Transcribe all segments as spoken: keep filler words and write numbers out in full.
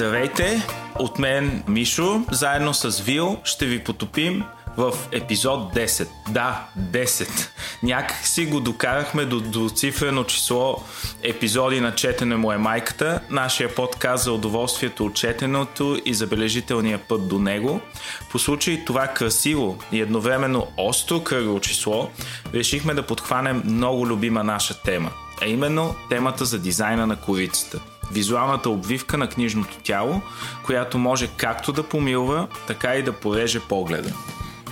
Здравейте, от мен Мишо, заедно с Вил ще ви потопим в епизод десет. Да, десет. Някак си го докарахме до двуцифрено число епизоди на Четене му е майката, нашия подкаст за удоволствието от четенето и забележителния път до него. По случай това красиво и едновременно остро кръгло число, решихме да подхванем много любима наша тема, а именно темата за дизайна на корицата. Визуалната обвивка на книжното тяло, която може както да помилва, така и да пореже погледа.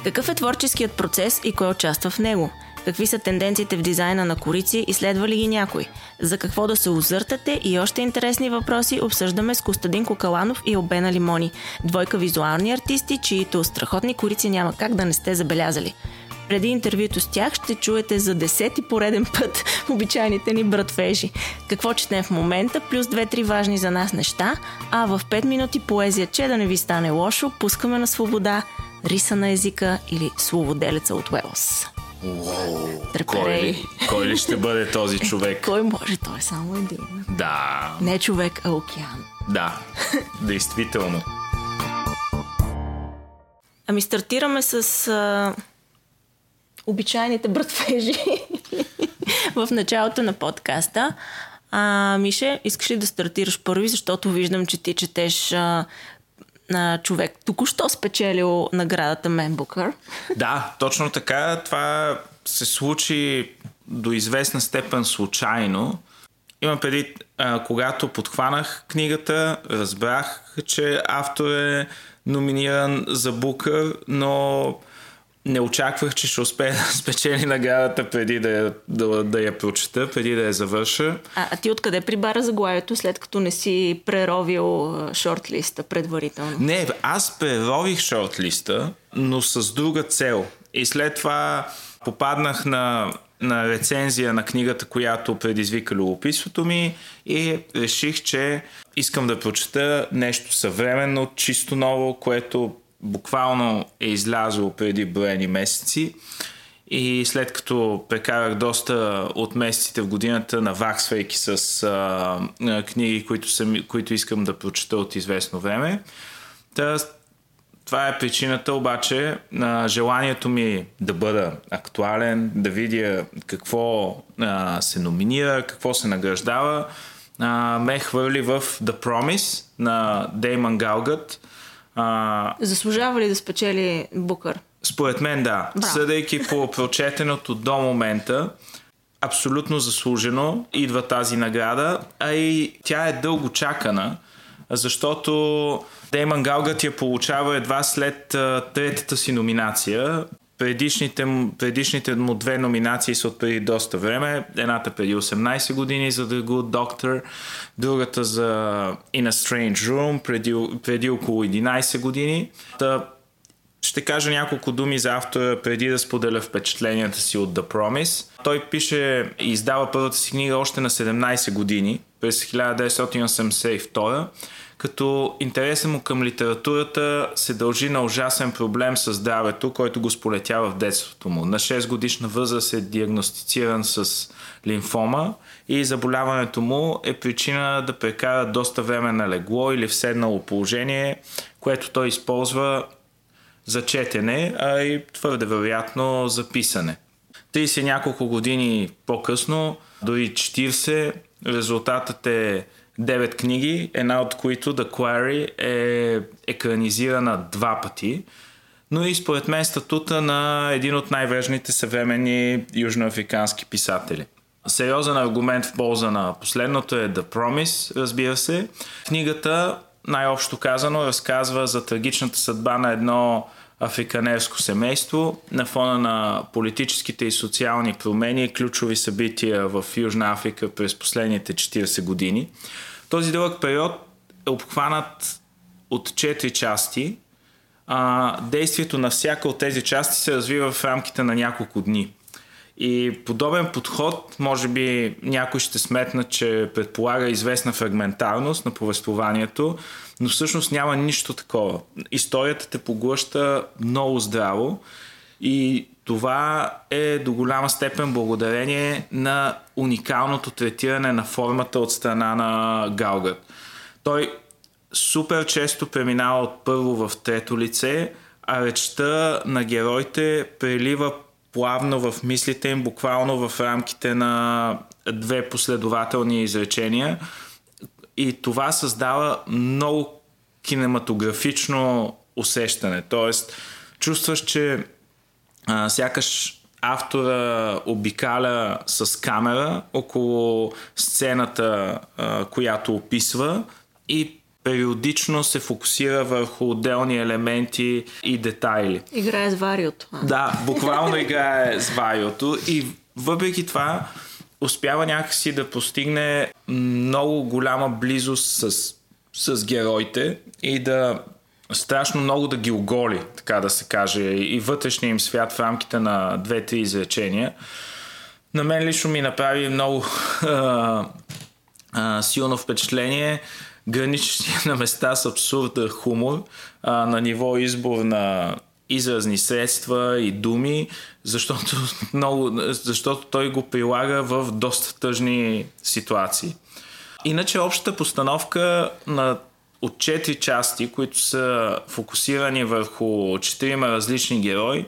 Какъв е творческият процес и кой участва в него? Какви са тенденциите в дизайна на корици и следва ли ги някой? За какво да се озъртате и още интересни въпроси обсъждаме с Костадин Кокаланов и Албена Лимони, двойка визуални артисти, чието страхотни корици няма как да не сте забелязали. Преди интервюто с тях ще чуете за десети пореден път обичайните ни братвежи. Какво четем в момента, плюс две-три важни за нас неща, а в пет минути поезия, че да не ви стане лошо, пускаме на свобода риса на езика или словоделеца от Уелс. Wow. Кой, ли, кой ли ще бъде този човек? Е, кой може? Той е само един. Да. Не човек, а океан. Да, действително. Ами стартираме с... А... обичайните братвежи в началото на подкаста. А, Мише, искаш ли да стартираш първи, защото виждам, че ти четеш а, а, човек току-що спечелил наградата Man Booker. Да, точно така. Това се случи до известна степен случайно. Имам преди, а, когато подхванах книгата, разбрах, че автор е номиниран за Booker, но... не очаквах, че ще успея да спечели наградата преди да я, да, да я прочета, преди да я завърша. А, а ти откъде прибара заглавието, след като не си преровил шортлиста предварително? Не, аз прерових шортлиста, но с друга цел. И след това попаднах на, на рецензия на книгата, която предизвика любопитството ми и реших, че искам да прочета нещо съвременно, чисто ново, което... буквално е излязло преди броени месеци и след като прекарах доста от месеците в годината наваксвайки с а, книги, които, съм, които искам да прочета от известно време. Та, това е причината обаче на желанието ми да бъда актуален, да видя какво а, се номинира, какво се награждава. А, ме хвърли в The Promise на Damon Galgut. А... заслужава ли да спечели Букър? Според мен да. Браво. Съдейки по прочетеното до момента, абсолютно заслужено идва тази награда, а и тя е дълго чакана, защото Деймън Галгът я получава едва след а, третата си номинация. Предишните, предишните му две номинации са от преди доста време. Едната преди осемнайсет години за The Good Doctor, другата за In a Strange Room преди, преди около единайсет години. Та, ще кажа няколко думи за автора преди да споделя впечатленията си от The Promise. Той пише и издава първата си книга още на седемнайсет години, през хиляда деветстотин осемдесет и втора, като интересът му към литературата се дължи на ужасен проблем със здравето, който го сполетя в детството му. На шест годишна възраст е диагностициран с лимфома и заболяването му е причина да прекара доста време на легло или в седнало положение, което той използва за четене, а и твърде вероятно за писане. трийсет няколко години по-късно, дори четирийсет, резултатът е девет книги, една от които The Quarry е екранизирана два пъти, но и според мен статута на един от най-важните съвременни южноафрикански писатели. Сериозен аргумент в полза на последното е The Promise, разбира се. Книгата, най-общо казано, разказва за трагичната съдба на едно африканерско семейство на фона на политическите и социални промени и ключови събития в Южна Африка през последните четирийсет години. Този дълъг период е обхванат от четири части. А, действието на всяка от тези части се развива в рамките на няколко дни. И подобен подход, може би някой ще сметна, че предполага известна фрагментарност на повествованието, но всъщност няма нищо такова. Историята те поглъща много здраво и това е до голяма степен благодарение на уникалното третиране на формата от страна на Галгът. Той супер често преминава от първо в трето лице, а речта на героите прелива плавно в мислите им, буквално в рамките на две последователни изречения. И това създава много кинематографично усещане. Тоест, чувстваш, че а, сякаш автора обикаля с камера около сцената, а, която описва, и периодично се фокусира върху отделни елементи и детайли. Играе с вариото. Да, буквално играе с вариото, и въпреки това успява някакси да постигне много голяма близост с, с героите и да страшно много да ги оголи, така да се каже, и вътрешния им свят в рамките на две-три изречения. На мен лично ми направи много а, а, силно впечатление граничния на места с абсурда хумор, а, на ниво избор на изразни средства и думи, защото, много, защото той го прилага в доста тъжни ситуации. Иначе общата постановка на от четири части, които са фокусирани върху четирима различни герои,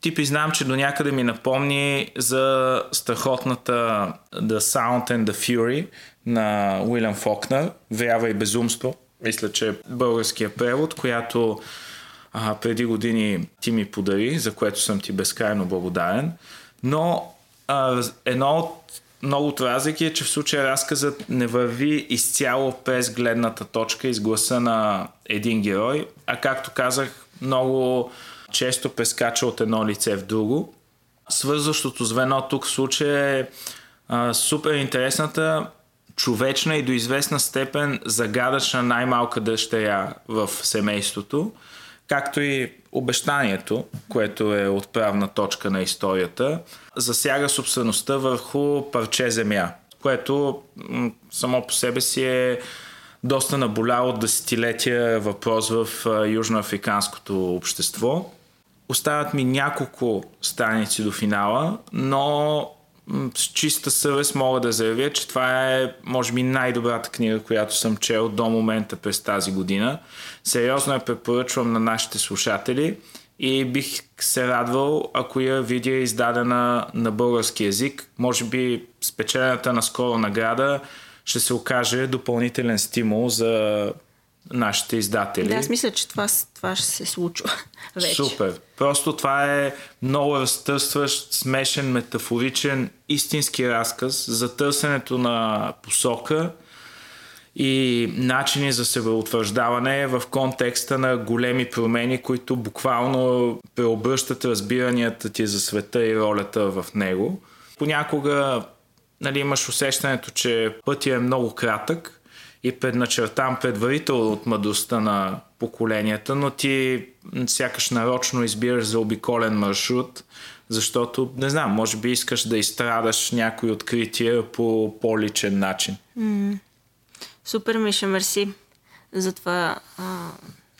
ти признавам, че до някъде ми напомни за страхотната The Sound and the Fury на Уилям Фолкнер, Вява и безумство, мисля, че е българския превод, която а, преди години ти ми подари, за което съм ти безкрайно благодарен. Но а, едно от многото разлики е, че в случая разказът не върви изцяло през гледната точка и с гласа на един герой, а както казах, много често прескача от едно лице в друго. Свързващото звено тук в случая е а, супер интересната, човечна и до известна степен загадъчна най-малка дъщеря в семейството, както и обещанието, което е отправна точка на историята, засяга собствеността върху парче земя, което само по себе си е доста наболял от десетилетия въпрос в южноафриканското общество. Остават ми няколко страници до финала, но с чиста съвест мога да заявя, че това е, може би, най-добрата книга, която съм чел до момента през тази година. Сериозно я препоръчвам на нашите слушатели и бих се радвал, ако я видя издадена на български език. Може би спечелената наскоро награда ще се окаже допълнителен стимул за нашите издатели. Да, аз мисля, че това, това ще се случва вече. Супер. Просто това е много разтърсващ, смешен, метафоричен, истински разказ за търсенето на посока и начини за себеутвърждаване в контекста на големи промени, които буквално преобръщат разбиранията ти за света и ролята в него. Понякога, нали, имаш усещането, че пътя е много кратък и предначертан предварително от мъдростта на поколенията, но ти сякаш нарочно избираш заобиколен маршрут, защото, не знам, може би искаш да изстрадаш някои открития по по-личен начин. Mm. Супер, Миша, мерси за това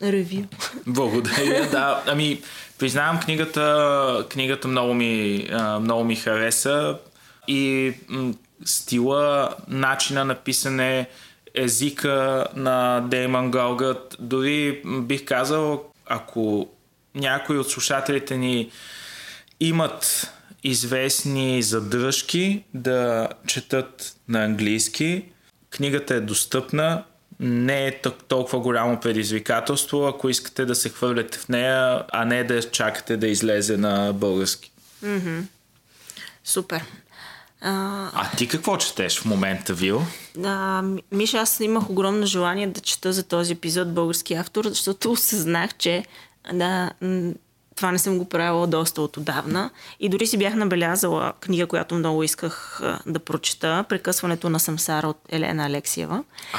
ревю. Благодаря, да. Ами, признавам, книгата, книгата много ми, а, много ми хареса и м- стила, начина на писане, езика на Деймон Галгът. Дори бих казал, ако някои от слушателите ни имат известни задръжки да четат на английски, книгата е достъпна, не е толкова голямо предизвикателство, ако искате да се хвърляте в нея, а не да чакате да излезе на български. Mm-hmm. Супер. А... а ти какво четеш в момента, Вил? А, Миша, аз имах огромно желание да чета за този епизод български автор, защото осъзнах, че да, това не съм го правила доста от отдавна. И дори си бях набелязала книга, която много исках да прочета, Прекъсването на самсара от Елена Алексиева. А,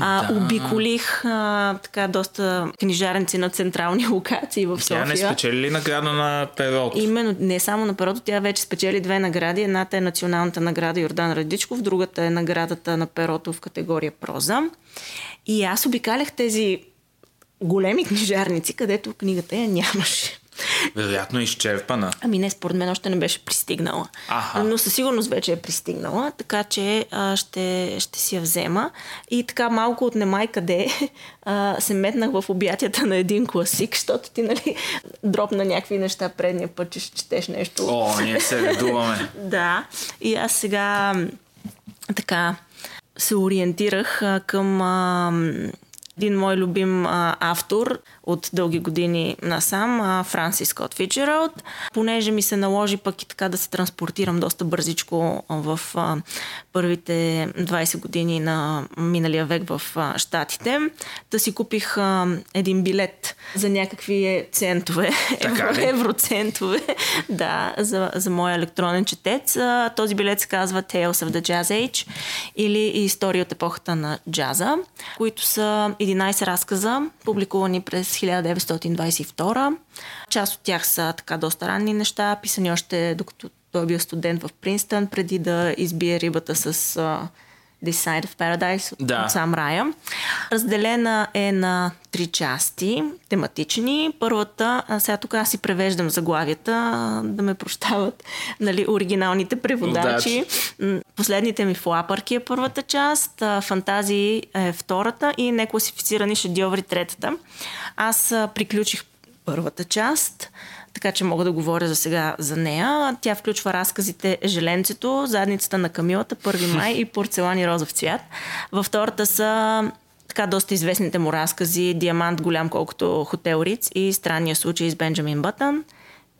а, да. Обиколих а, така доста книжарници на централни локации в София. Тя не спечели ли награда на перото? Именно, не само на перото, тя вече спечели две награди. Едната е националната награда Йордан Радичков, другата е наградата на перото в категория проза. И аз обикалях тези големи книжарници, където книгата я нямаше. Вероятно изчерпана. Ами не, според мен още не беше пристигнала. Аха. Но със сигурност вече е пристигнала, така че а, ще, ще си я взема. И така малко от немай къде а, се метнах в обятията на един класик, защото ти, нали, дропна някакви неща предния път, че ще четеш нещо. О, ние се редуваме. Да. И аз сега така се ориентирах а, към... А, един мой любим а, автор от дълги години насам, а, Франсис Скот Фицджералд. Понеже ми се наложи пък и така да се транспортирам доста бързичко в а, първите двайсет години на миналия век в а, Щатите, да си купих а, един билет за някакви центове, евроцентове, да, за, за моя електронен четец. А, този билет се казва Tales of the Jazz Age или История от епохата на джаза, които са единайсет разказа, публикувани през хиляда деветстотин двайсет и втора. Част от тях са така доста ранни неща, писани още докато той е бил студент в Принстън, преди да избие рибата с uh, This Side of Paradise от, да. От сам рая. Разделена е на три части тематични. Първата, сега тук аз си превеждам заглавията, да ме прощават, нали, оригиналните преводачи. Удачи. Последните ми флапърки е първата част, фантазии е втората и некласифицирани шедьоври третата. Аз приключих първата част, така че мога да говоря за сега за нея. Тя включва разказите Желенцето, Задницата на Камилата, Първи май и Порцелан и розов цвят. Във втората са така доста известните му разкази Диамант голям колкото Хотел Риц и Странния случай с Бенджамин Бътън.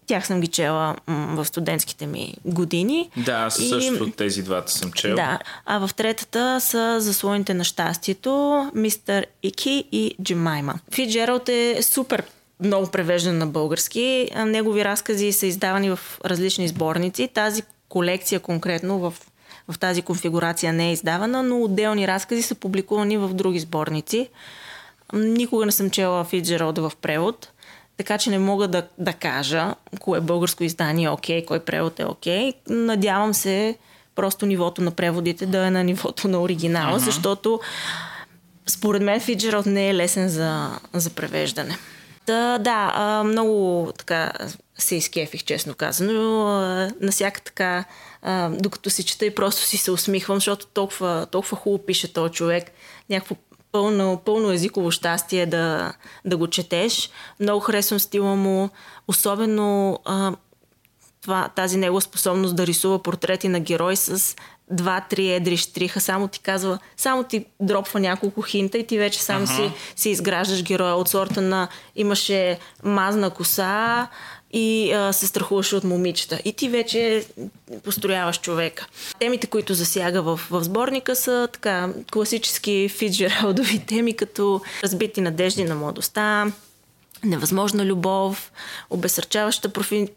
Тях съм ги чела м- в студентските ми години. Да, аз и... също тези двата съм чела. Да. А в третата са Заслоните на щастието, Мистер Ики и Джимайма. Фицджералд е супер много превеждан на български. Негови разкази са издавани в различни сборници. Тази колекция конкретно в, в тази конфигурация не е издавана, но отделни разкази са публикувани в други сборници. Никога не съм чела Фицджералд в превод, така че не мога да, да кажа кое българско издание е окей, кой превод е окей. Надявам се просто нивото на преводите да е на нивото на оригинала, uh-huh. защото според мен Фицджералд не е лесен за, за превеждане. Да, да, много така се изкефих, честно казано. Насяка така, докато си чета и просто си се усмихвам, защото толкова, толкова хубаво пише този човек. Някакво пълно, пълно езиково щастие да, да го четеш. Много харесвам стила му. Особено това, тази негова способност да рисува портрети на герой с два-три едри щриха. Само ти казва, само ти дропва няколко хинта и ти вече сам uh-huh. си, си изграждаш героя от сорта на имаше мазна коса и а, се страхуваше от момичета. И ти вече построяваш човека. Темите, които засяга в, в сборника са така класически Фицджералдови теми, като разбити надежди на младостта, невъзможна любов, обесърчаваща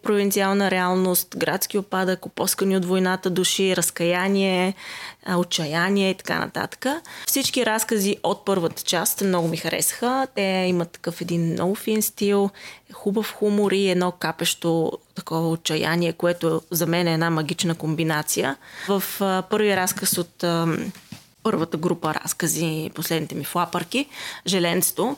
провинциална реалност, градски опадък, опоскани от войната души, разкаяние, отчаяние и така нататък. Всички разкази от първата част много ми харесаха. Те имат такъв един много фин стил, хубав хумор и едно капещо такова отчаяние, което за мен е една магична комбинация. В първия разказ от... първата група разкази, последните ми флапърки, Желенцето,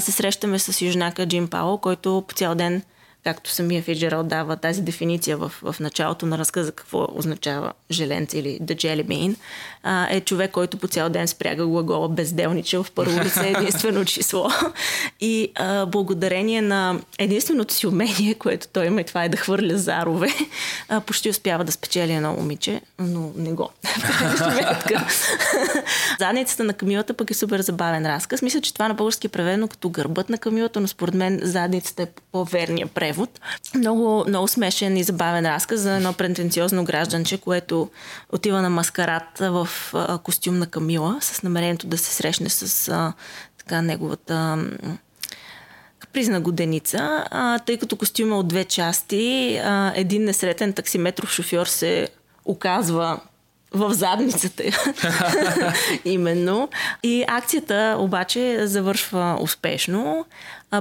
се срещаме с южнака Джим Пао, който по цял ден, както самия Фицджералд дава тази дефиниция в, в началото на разказа, какво означава желенце или The Jelly Bean, е човек, който по цял ден спряга глагола безделниче в първо лице единствено число. И а, благодарение на единственото си умение, което той има, и това е да хвърля зарове, а, почти успява да спечели едно момиче, но не го. Задницата на Камилата пък е супер забавен разказ. Мисля, че това на български е преведено като Гърбът на Камилата, но според мен задницата е по-верния превод. Много, много смешен и забавен разказ за едно претенциозно гражданче, което отива на маскарад в костюм на Камила с намерението да се срещне с а, така неговата капризна годеница. А, тъй като костюм е от две части, а, един несретен таксиметров шофьор се оказва в задницата. Именно. И акцията обаче завършва успешно.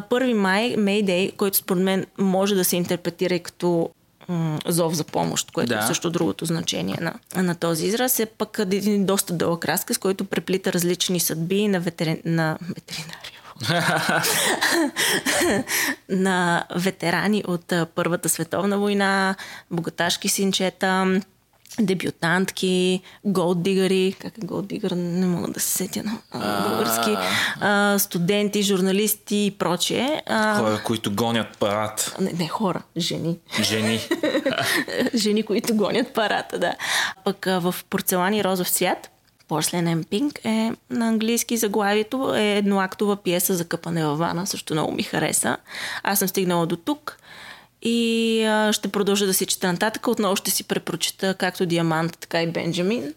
Първи май, Мейдей, който според мен може да се интерпретира и като м- зов за помощ, което да. е също другото значение на, на този израз, е пък един доста дълъг разказ, който преплита различни съдби на, ветери... на ветеринария. на ветерани от Първата световна война, богаташки синчета, дебютантки, голддигари, как е голддигър, не мога да се сетя на а... български, а, студенти, журналисти и прочее. А... Хора, които гонят парад. Не, не хора, жени. Жени. Жени, които гонят парата, да. Пък а, в Порцелан и розов цвят, Porcelain and Pink е на английски, заглавието е едноактова пиеса за къпане във вана, също много ми хареса. Аз съм стигнала до тук. И а, ще продължа да си чета нататък. Отново ще си препрочита както Диамант, така и Бенджамин.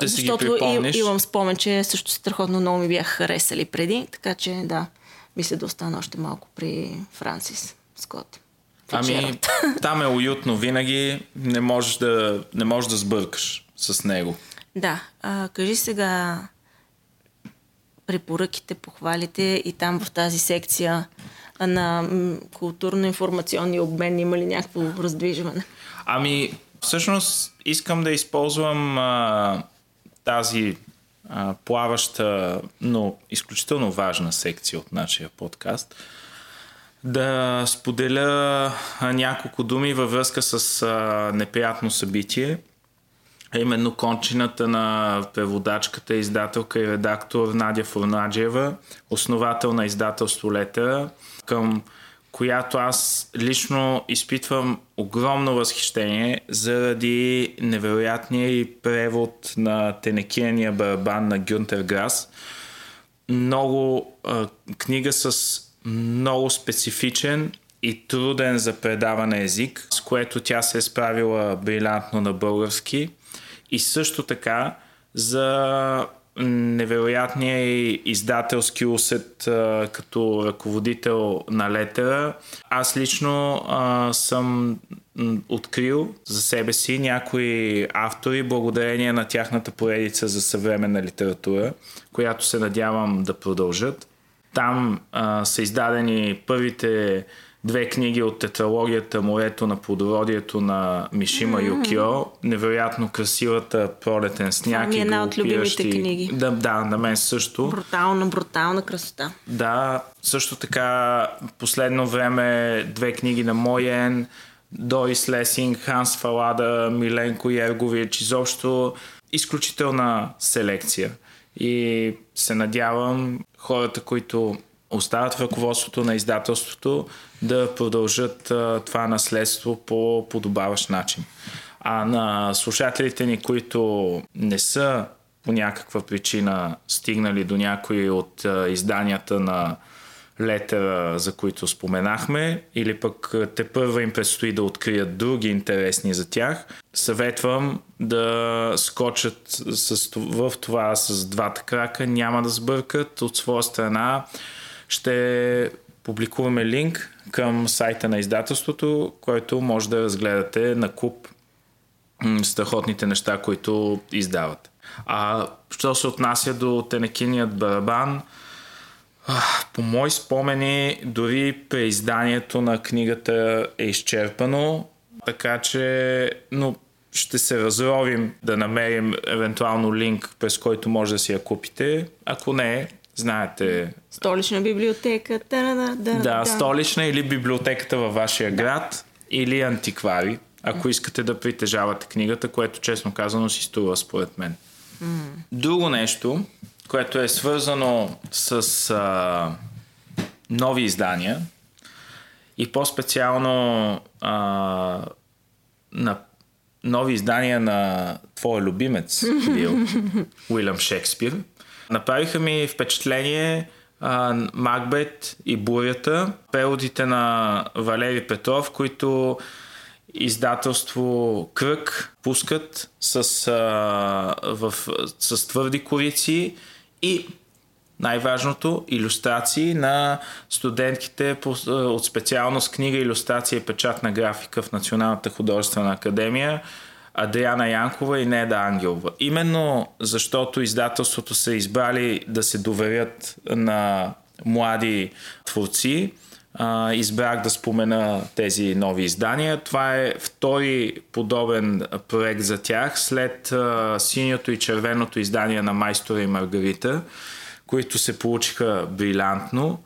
Да, защото и, имам спомен, че също страхотно много ми бяха харесали преди. Така че да, мисля да остана още малко при Франсис Скот. Ами, там е уютно винаги. Не можеш да, не можеш да сбъркаш с него. Да. А, кажи сега препоръките, похвалите и там в тази секция на културно-информационния обмен има ли някакво раздвижване? Ами, всъщност искам да използвам а, тази а, плаваща, но изключително важна секция от нашия подкаст, да споделя а, няколко думи във връзка с а, неприятно събитие, а именно кончината на преводачката, издателка и редактор Надя Фурнаджиева, основател на издателство Летера, към която аз лично изпитвам огромно възхищение заради невероятния и превод на Тенекияния барабан на Гюнтер Грас. Много а, книга с много специфичен и труден за предаване език, с което тя се е справила брилянтно на български, и също така за невероятния издателски усет а, като ръководител на Летера. Аз лично а, съм открил за себе си някои автори благодарение на тяхната поредица за съвременна литература, която се надявам да продължат. Там а, са издадени първите две книги от тетралогията "Морето на плодородието" на Мишима mm-hmm. Юкио. Невероятно красивата "Пролетен сняг" и "Голопиращи". Това ми е една от любимите книги. Да, да, на мен също. Брутална, брутална красота. Да, също така последно време две книги на Моен, Дорис Лесинг, Ханс Фалада, Миленко Ергович. Изобщо изключителна селекция. И се надявам хората, които остават в ръководството на издателството, да продължат а, това наследство по подобаващ начин. А на слушателите ни, които не са по някаква причина стигнали до някои от а, изданията на Летера, за които споменахме, или пък тепърва им предстои да открият други интересни за тях, съветвам да скочат с, в това с двата крака, няма да сбъркат. От своя страна ще публикуваме линк към сайта на издателството, който може да разгледате на куп страхотните неща, които издават. А що се отнася до Тенекийният барабан, по мои спомени дори преизданието на книгата е изчерпано, така че но ще се разровим да намерим евентуално линк, през който може да си я купите. Ако не, знаете... Столична библиотека. Да, да, столична или библиотеката във вашия град, или антиквари, ако искате да притежавате книгата, което честно казано си струва според мен. Друго нещо, което е свързано с а, нови издания и по-специално а, на нови издания на твоя любимец бил Уилям Шекспир. Направиха ми впечатление а, Макбет и Бурята, преводите на Валери Петров, които издателство Кръг пускат с, а, в, с твърди корици и най-важното илюстрации на студентките по, от специалност книга, илюстрация и печатна графика в Националната художествена академия Адриана Янкова и Неда Ангелова. Именно защото издателството са избрали да се доверят на млади творци, а, избрах да спомена тези нови издания. Това е втори подобен проект за тях след а, синьото и червеното издание на Майстора и Маргарита, които се получиха брилянтно.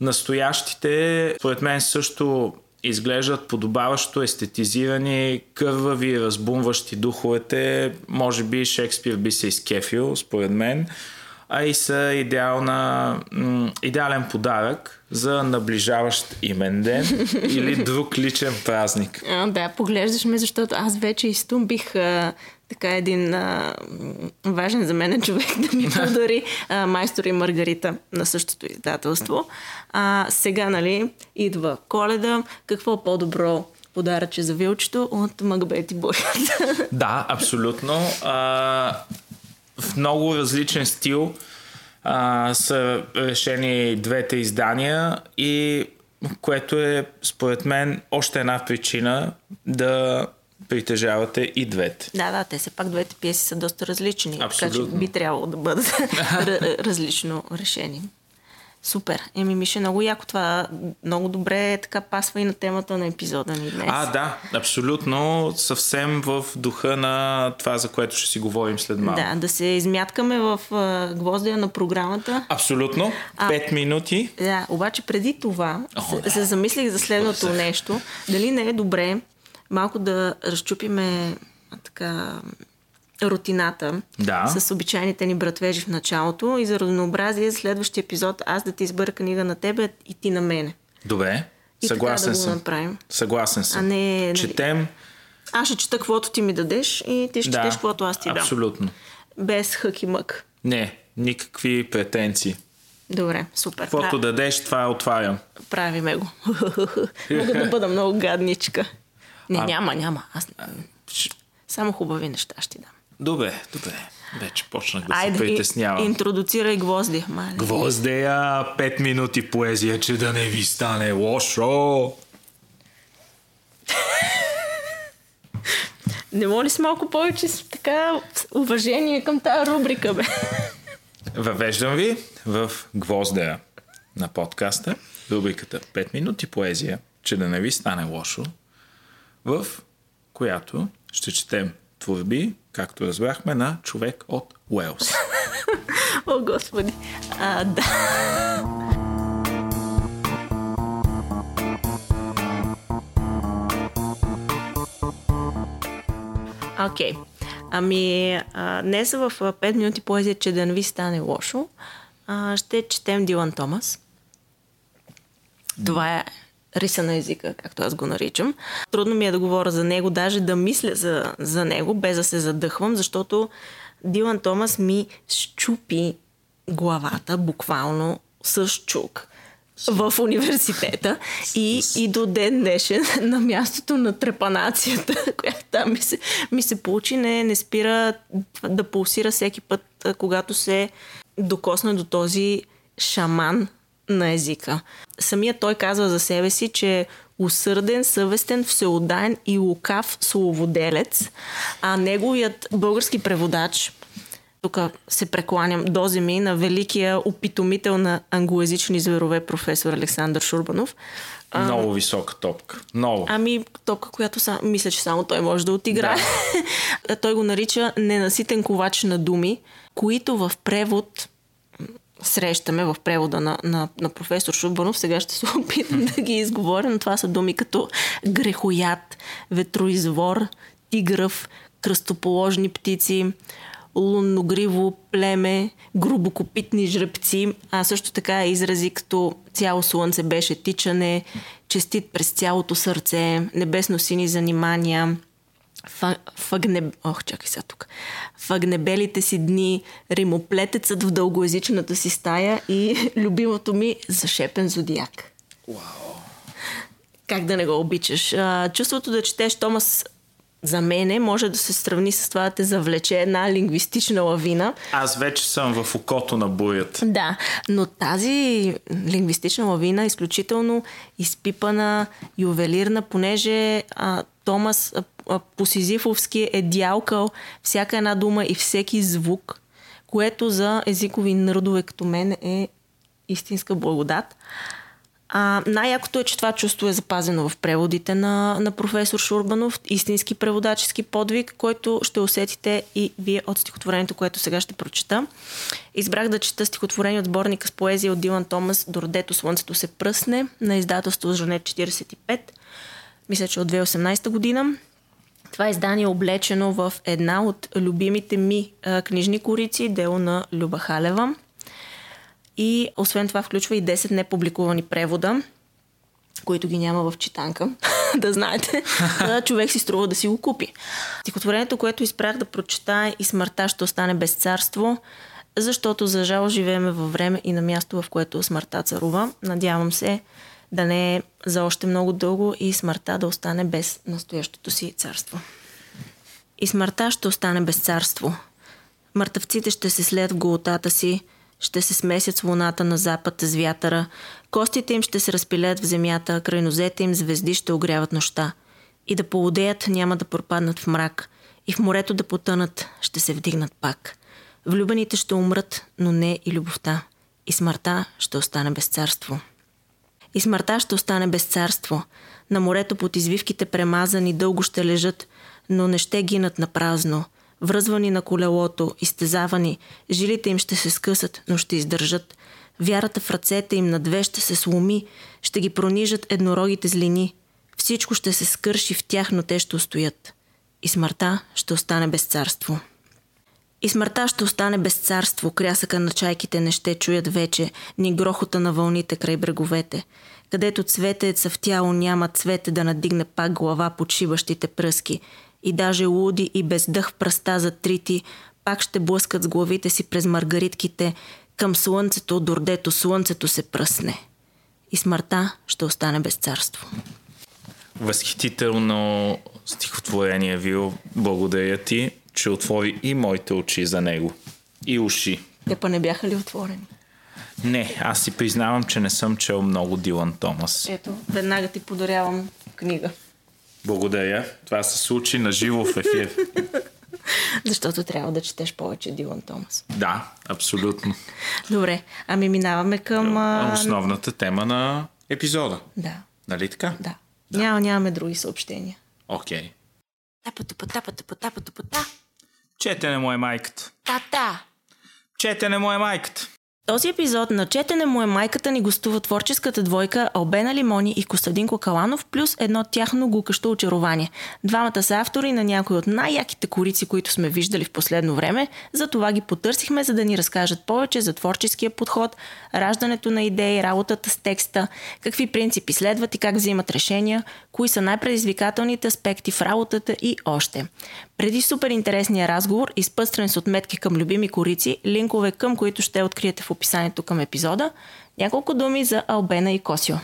Настоящите, според мен, също изглеждат подобаващо естетизирани, кървави, разбумващи духовете. Може би Шекспир би се изкефил, според мен. А и са идеална, идеален подарък за наближаващ имен ден или друг личен празник. А, да, поглеждаш ме, защото аз вече изтумбих а, така един а, важен за мен човек да ми подари а, Майстор и Маргарита на същото издателство. А, сега, нали, идва Коледа. Какво по-добро подаръче за вилчето от Макбет и Бойът? Да, абсолютно. А, в много различен стил а, са решени двете издания, и което е, според мен, още една причина да притежавате и двете. Да, да, те са пак двете пиеси са доста различни. Абсолютно. Така че би трябвало да бъдат различно решени. Супер. Еми, Мише, много яко това. Много добре така пасва и на темата на епизода ни днес. А, да, абсолютно. Съвсем в духа на това, за което ще си говорим след малко. Да, да се измяткаме в а, гвоздия на програмата. Абсолютно. А, Пет минути. Да, обаче преди това О, да. се замислих за следното О, нещо. Дали не е добре малко да разчупиме така... рутината да. с обичайните ни братвежи в началото и за разнообразие следващия епизод аз да ти избера книга на тебе и ти на мене. Добре, и съгласен да съм. Направим. Съгласен съм. А не... Четем. Аз ще чета каквото ти ми дадеш и ти ще да, четеш каквото аз ти дам. Абсолютно. Без хък и мък. Не, никакви претенции. Добре, супер. Каквото Прав... дадеш, това отварям. Правиме го. Мога да бъда много гадничка. Не, а... няма, няма. Аз... Само хубави неща ще ти дам. Добре, добре. Вече почнах да Айде, се притеснявам. Айде, интродуцирай гвоздия. Мале. Гвоздия, пет минути поезия, че да не ви стане лошо. Не моли с малко повече така уважение към тази рубрика, бе. Въвеждам ви в гвоздия на подкаста, рубриката пет минути поезия, че да не ви стане лошо, в която ще четем творби, както разбрахме, на човек от Уелс. О, Господи! А, да. Окей. Okay. Ами, а, днес в пет минути поезия, че да не ви стане лошо, а, ще четем Дилан Томас. Това е риса на езика, както аз го наричам. Трудно ми е да говоря за него, даже да мисля за, за него, без да се задъхвам, защото Дилан Томас ми счупи главата, буквално с чук в университета и, и до ден днешен на мястото на трепанацията, която там ми се, ми се получи, не, не спира да пулсира всеки път, когато се докосна до този шаман на езика. Самият той казва за себе си, че е усърден, съвестен, всеотдаен и лукав словоделец, а неговият български преводач, тук се прекланям до земи на великия опитомител на англоязични зверове професор Александър Шурбанов. Много а, висока топка. Много. Ами топка, която сам, мисля, че само той може да отиграе. Да. Той го нарича ненаситен ковач на думи, които в превод срещаме в превода на, на, на професор Шурбанов. Сега ще се опитам да ги изговоря, но това са думи като грехоят, ветроизвор, тигръв, кръстоположни птици, лунногриво племе, грубокопитни жребци, а също така изрази като цяло слънце беше тичане, честит през цялото сърце, небесно-сини занимания, Въгнеб... Ох, чакай сега тук. Въгнебелите си дни, римоплетецът в дългоязичната си стая и любимото ми зашепен зодиак. Уау! Как да не го обичаш? А, чувството да четеш Томас за мене може да се сравни с това да те завлече една лингвистична лавина. Аз вече съм в окото на бурята. Да, но тази лингвистична лавина е изключително изпипана, ювелирна, понеже а, Томас по Сизифовски е дялкал всяка една дума и всеки звук, което за езикови нърдове като мен е истинска благодат. А, най-якото е, че това чувство е запазено в преводите на, на професор Шурбанов. Истински преводачески подвиг, който ще усетите и вие от стихотворението, което сега ще прочета. Избрах да чета стихотворение от сборника с поезия от Дилан Томас "Дордето слънцето се пръсне" на издателство Жанет четиридесет и пет. Мисля, че от две хиляди и осемнадесета година. Това издание е облечено в една от любимите ми а, книжни корици, дело на Люба Халева. И освен това включва и десет непубликувани превода, които ги няма в читанка, да знаете, да, човек си струва да си го купи. Стихотворението, което избрах да прочета е "И смъртта ще остане без царство", защото за жал живеем във време и на място, в което смъртта царува. Надявам се да не е за още много дълго и смъртта да остане без настоящото си царство. И смъртта ще остане без царство. Мъртъвците ще се слеят в голотата си, ще се смесят с луната на запад, с вятъра, костите им ще се разпилеят в земята, крайнозете им звезди ще огряват нощта. И да полудеят, няма да пропаднат в мрак, и в морето да потънат, ще се вдигнат пак. Влюбените ще умрат, но не и любовта. И смъртта ще остане без царство. И смъртта ще остане без царство. На морето под извивките премазани дълго ще лежат, но не ще гинат на празно. Връзвани на колелото, изтезавани, жилите им ще се скъсат, но ще издържат. Вярата в ръцете им на две ще се сломи, ще ги пронижат еднорогите злини. Всичко ще се скърши в тях, но те ще устоят. И смъртта ще остане без царство. И смъртта ще остане без царство, крясъка на чайките не ще чуят вече, ни грохота на вълните край бреговете. Където цветеца в тяло няма цвете да надигне пак глава под шибащите пръски. И даже луди и без дъх пръста затрити, пак ще блъскат с главите си през маргаритките към слънцето, дордето слънцето се пръсне. И смъртта ще остане без царство. Възхитително стихотворение, Вил. Благодаря ти, че отвори и моите очи за него. И уши. Те па не бяха ли отворени? Не, аз си признавам, че не съм чел много Дилан Томас. Ето, веднага ти подарявам книга. Благодаря. Това се случи на живо в ефир. Защото трябва да четеш повече Дилан Томас. Да, абсолютно. Добре, ами минаваме към... основната тема на епизода. Да. Нали така? Да. да. Няма, нямаме други съобщения. Окей. Тапа-тупа-тапа-тупа-тапа-тупа-та. Четене му е майката. Та-та. Четене му е майката. Този епизод на "Четене му е майката" ни гостува творческата двойка Албена Лимони и Костадин Кокаланов, плюс едно тяхно гукащо очарование. Двамата са автори на някои от най-яките корици, които сме виждали в последно време, затова ги потърсихме, за да ни разкажат повече за творческия подход, раждането на идеи, работата с текста, какви принципи следват и как взимат решения, кои са най-предизвикателните аспекти в работата и още. Преди супер интересния разговор, изпъстрен с отметки към любими корици, линкове към които ще откриете в описанието към епизода, няколко думи за Албена и Косио.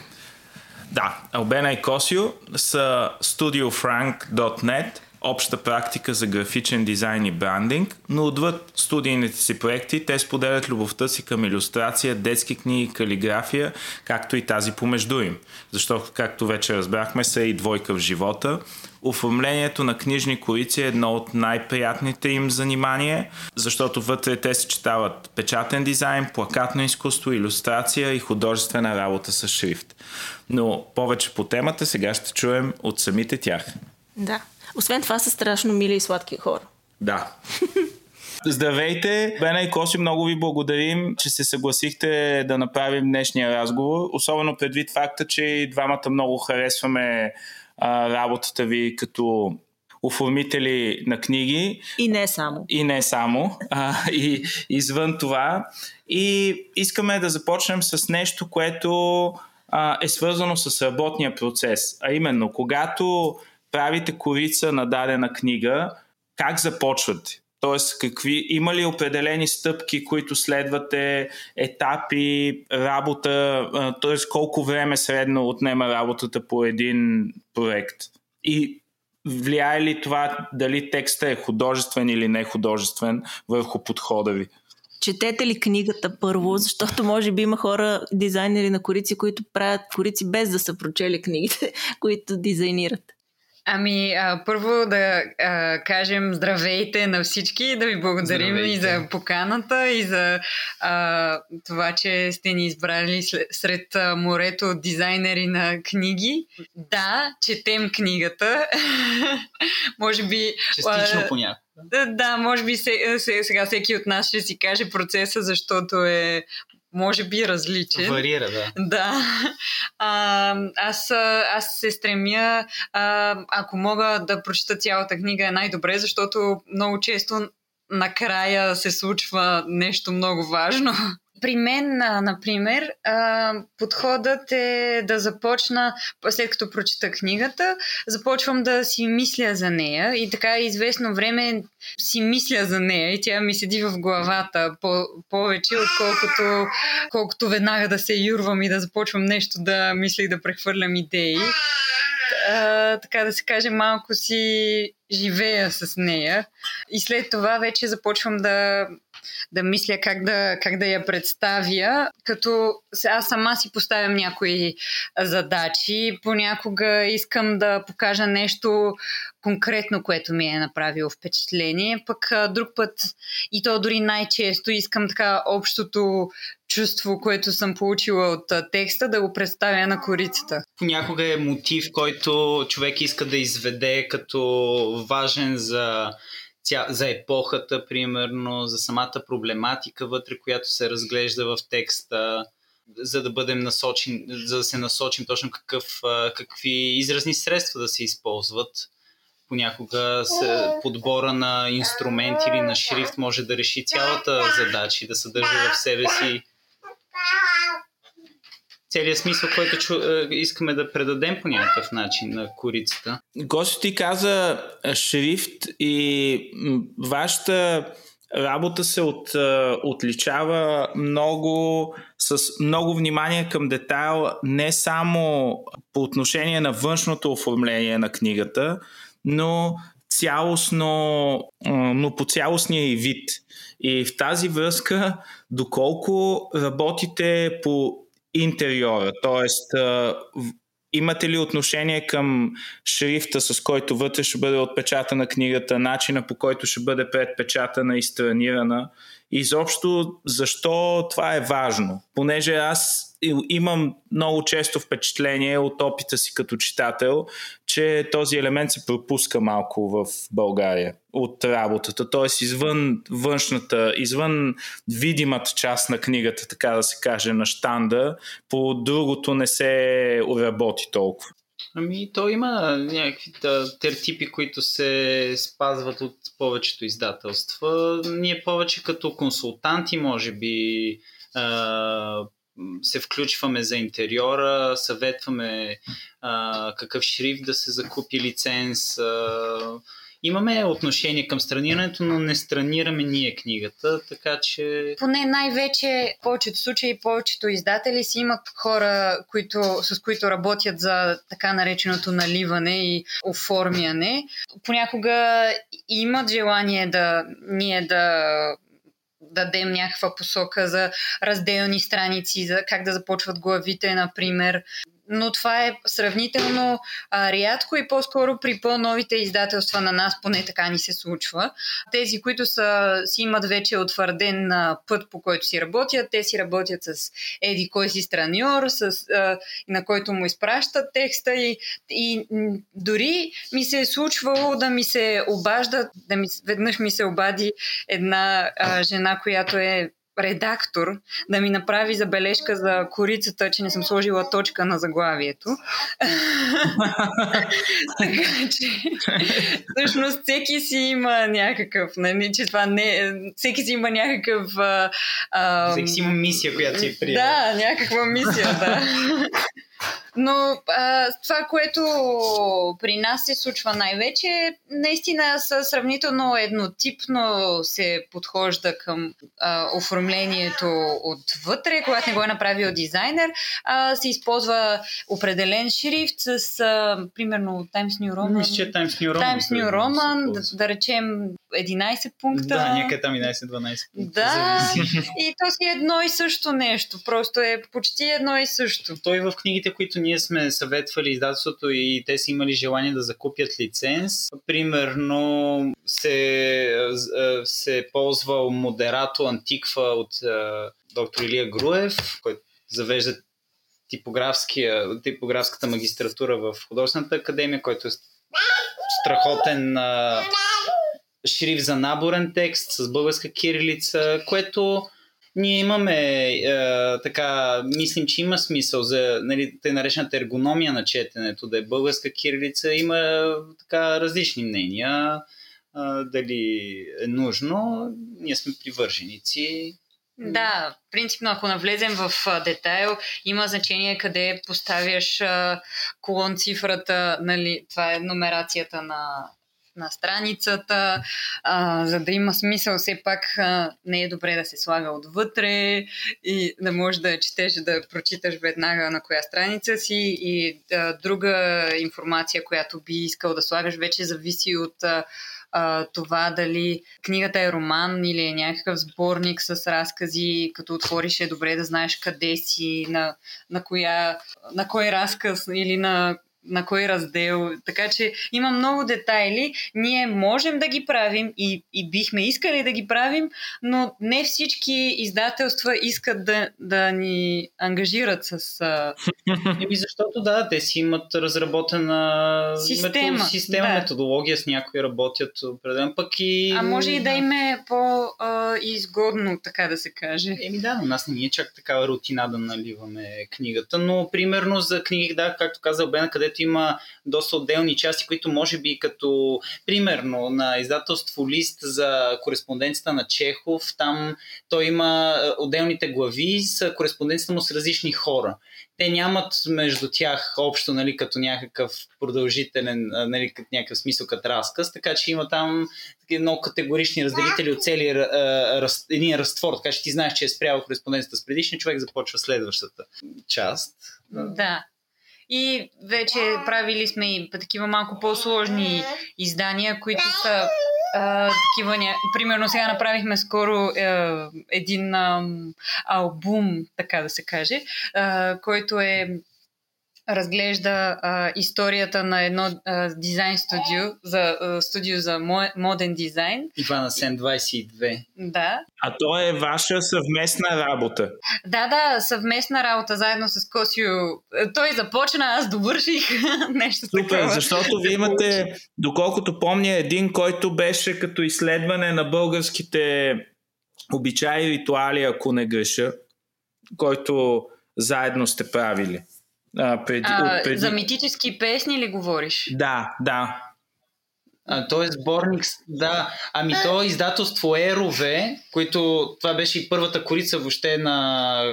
Да, Албена и Косио са studio frank dot net, обща практика за графичен дизайн и брандинг, но отвъд студийните си проекти те споделят любовта си към илюстрация, детски книги, калиграфия, както и тази помежду им. Защото, както вече разбрахме, са и двойка в живота. Оформлението на книжни корици е едно от най-приятните им занимания, защото вътре те съчетават печатен дизайн, плакатно изкуство, илюстрация и художествена работа с шрифт. Но повече по темата сега ще чуем от самите тях. Да. Освен това са страшно мили и сладки хора. Да. Здравейте, Бена и Коси, много ви благодарим, че се съгласихте да направим днешния разговор, особено предвид факта, че и двамата много харесваме а, работата ви като оформители на книги. И не само. И не само. А, и извън това. И искаме да започнем с нещо, което а, е свързано с работния процес. А именно, когато правите корица на дадена книга, как започвате? Тоест, какви, има ли определени стъпки, които следвате, етапи, работа, т.е. колко време средно отнема работата по един проект? И влияе ли това дали текстът е художествен или не художествен върху подхода ви? Четете ли книгата първо, защото може би има хора, дизайнери на корици, които правят корици без да са прочели книгите, които дизайнират. Ами, а, първо да а, кажем здравейте на всички и да ви благодарим здравейте. И за поканата, и за а, това, че сте ни избрали след, сред а, морето от дизайнери на книги. Да, четем книгата. Може би... Частично понякога. Да, да, може би сега всеки от нас ще си каже процеса, защото е... може би различен. Варира, да. Да. А, аз, аз се стремя, а, ако мога да прочита цялата книга е най-добре, защото много често накрая се случва нещо много важно. При мен, например, подходът е да започна, след като прочита книгата, започвам да си мисля за нея и така известно време си мисля за нея и тя ми седи в главата повече, отколкото колкото веднага да се юрвам и да започвам нещо да мисля и да прехвърлям идеи. Uh, така да се каже, малко си живея с нея и след това вече започвам да, да мисля как да, как да я представя, като аз сама си поставям някои задачи, понякога искам да покажа нещо конкретно, което ми е направило впечатление, пък друг път и то дори най-често искам така общото чувство, което съм получила от текста, да го представя на корицата. Понякога е мотив, който човек иска да изведе като важен за, за епохата, примерно, за самата проблематика вътре, която се разглежда в текста, за да бъдем насочени, за да се насочим точно какъв, какви изразни средства да се използват. Понякога подбора на инструмент или на шрифт може да реши цялата задача и да съдържа в себе си целият смисъл, който чу... искаме да предадем по някакъв начин на корицата. Гостът ти каза шрифт и вашата работа се от, отличава много с много внимание към детайл, не само по отношение на външното оформление на книгата, но цялостно, но по цялостния и вид. И в тази връзка, доколко работите по интериора, т.е. имате ли отношение към шрифта, с който вътре ще бъде отпечатана книгата, начина по който ще бъде предпечатана и странирана? Изобщо, защо това е важно? Понеже аз имам много често впечатление от опита си като читател, че този елемент се пропуска малко в България от работата, т.е. извън външната, извън видимата част на книгата, така да се каже, на щанда, по другото не се работи толкова. Ами, то има някакви тертипи, които се спазват от повечето издателства. Ние повече като консултанти, може би, се включваме за интериора, съветваме а, какъв шрифт да се закупи, лиценз. А, имаме отношение към странирането, но не странираме ние книгата, така че... Поне най-вече в повечето случаи, повечето издатели си имат хора, които, с които работят за така нареченото наливане и оформяне. Понякога имат желание да ние да... дадем някаква посока за разделни страници, за как да започват главите, например. Но това е сравнително а, рядко и по-скоро при по-новите издателства на нас, поне така ни се случва. Тези, които са, си имат вече утвърден а, път, по който си работят, те си работят с еди кой си страньор, с, а, на който му изпращат текста и, и м- дори ми се е случвало да ми се обаждат, да ми, веднъж ми се обади една а, жена, която е редактор, да ми направи забележка за корицата, че не съм сложила точка на заглавието. Така че всъщност всеки си има някакъв, нали, че това не, всеки си има някакъв а, всеки си има мисия, която си приема. Да, някаква мисия, да. Но а, това, което при нас се случва най-вече, наистина сравнително еднотипно се подхожда към а, оформлението отвътре, когато не го е направил дизайнер, а, се използва определен шрифт с, а, примерно, Times New Roman. Мисля, Times New Roman. Times New Roman, да, да речем единайсет пункта. Да, някъде там единайсет-дванайсет пункта. Да, и то си едно и също нещо. Просто е почти едно и също. Той в книгите, които ние сме съветвали издателството и те са имали желание да закупят лиценз, примерно се, се е ползвал модерато антиква от доктор Илия Груев, който завежда типографската магистратура в Художествената академия, който е страхотен а, шрифт за наборен текст с българска кирилица, което ние имаме а, така, мислим, че има смисъл за, нали, тъй наречената ергономия на четенето, да е българска кирилица. Има така различни мнения а, дали е нужно. Ние сме привърженици. Да, принципно, ако навлезем в а, детайл, има значение къде поставяш а, колон цифрата, нали, това е номерацията на, на страницата, а, за да има смисъл, все пак а, не е добре да се слага отвътре и да можеш да четеш, да прочиташ веднага на коя страница си и а, друга информация, която би искал да слагаш, вече зависи от... А, Uh, това дали книгата е роман или е някакъв сборник с разкази, като отвориш е добре да знаеш къде си, на, на, коя, на кой разказ или на, на кой раздел. Така че има много детайли. Ние можем да ги правим и, и бихме искали да ги правим, но не всички издателства искат да, да ни ангажират с... Uh... Еми защото да, те си имат разработена система, метод, система да. Методология, с някои работят определен пък и... А може и да им е по-изгодно, така да се каже. Еми да, на нас не ни е чак такава рутина да наливаме книгата, но примерно за книги, да, както каза Албена, където има доста отделни части, които може би като, примерно, на издателство Лист за кореспонденцията на Чехов, там той има отделните глави с кореспонденцията му с различни хора. Те нямат между тях общо, нали, като някакъв продължителен, нали, като някакъв смисъл като разказ, така че има там много категорични разделители от цели а, раз, един разтвор, така че ти знаеш, че е спрял кореспонденцията с предишния човек, започва следващата част. Да. И вече правили сме и такива малко по-сложни издания, които са а, такива... Ня... Примерно сега направихме скоро е, един а, албум, така да се каже, а, който е... разглежда а, историята на едно а, дизайн студио, за, а, студио за мо, моден дизайн. Ивана Сен двайсет и две. Да. А то е ваша съвместна работа. Да, да, съвместна работа, заедно с Косио. Той започна, аз довърших нещо такова. Супер, защото вие имате, доколкото помня, един, който беше като изследване на българските обичаи и ритуали, ако не греша, който заедно сте правили. А, преди, а, преди... За митически песни ли говориш? Да, да. А, той е сборник, да. Ами то е издателство Ерове, които това беше и първата корица въобще на,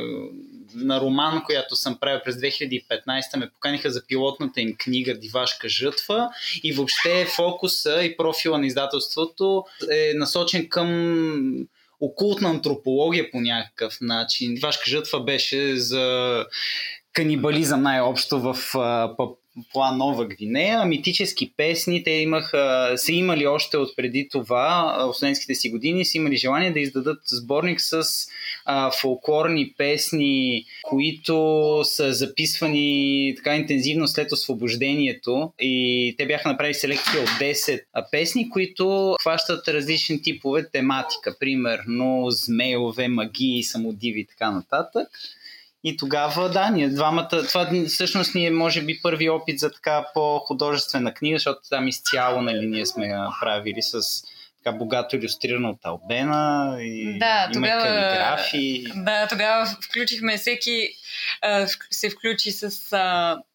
на роман, която съм правил през две хиляди и петнайсета. Ме поканиха за пилотната им книга Дивашка Жътва и въобще фокуса и профила на издателството е насочен към окултна антропология по някакъв начин. Дивашка Жътва беше за... канибализъм най-общо в Папуа Нова Гвинея. Митически песни, те имаха, са имали още от преди това, в студентските си години, са имали желание да издадат сборник с а, фолклорни песни, които са записвани така интензивно след освобождението и те бяха направили селекция от десет песни, които хващат различни типове тематика, примерно змееве, магии, самодиви и така нататък. И тогава, да, ние двамата... Това всъщност ни е, може би, първи опит за така по-художествена книга, защото там изцяло, нали, ние сме правили с така богато илюстрирана от Албена и да, тогава, калиграфии. Да, тогава включихме всеки... се включи с...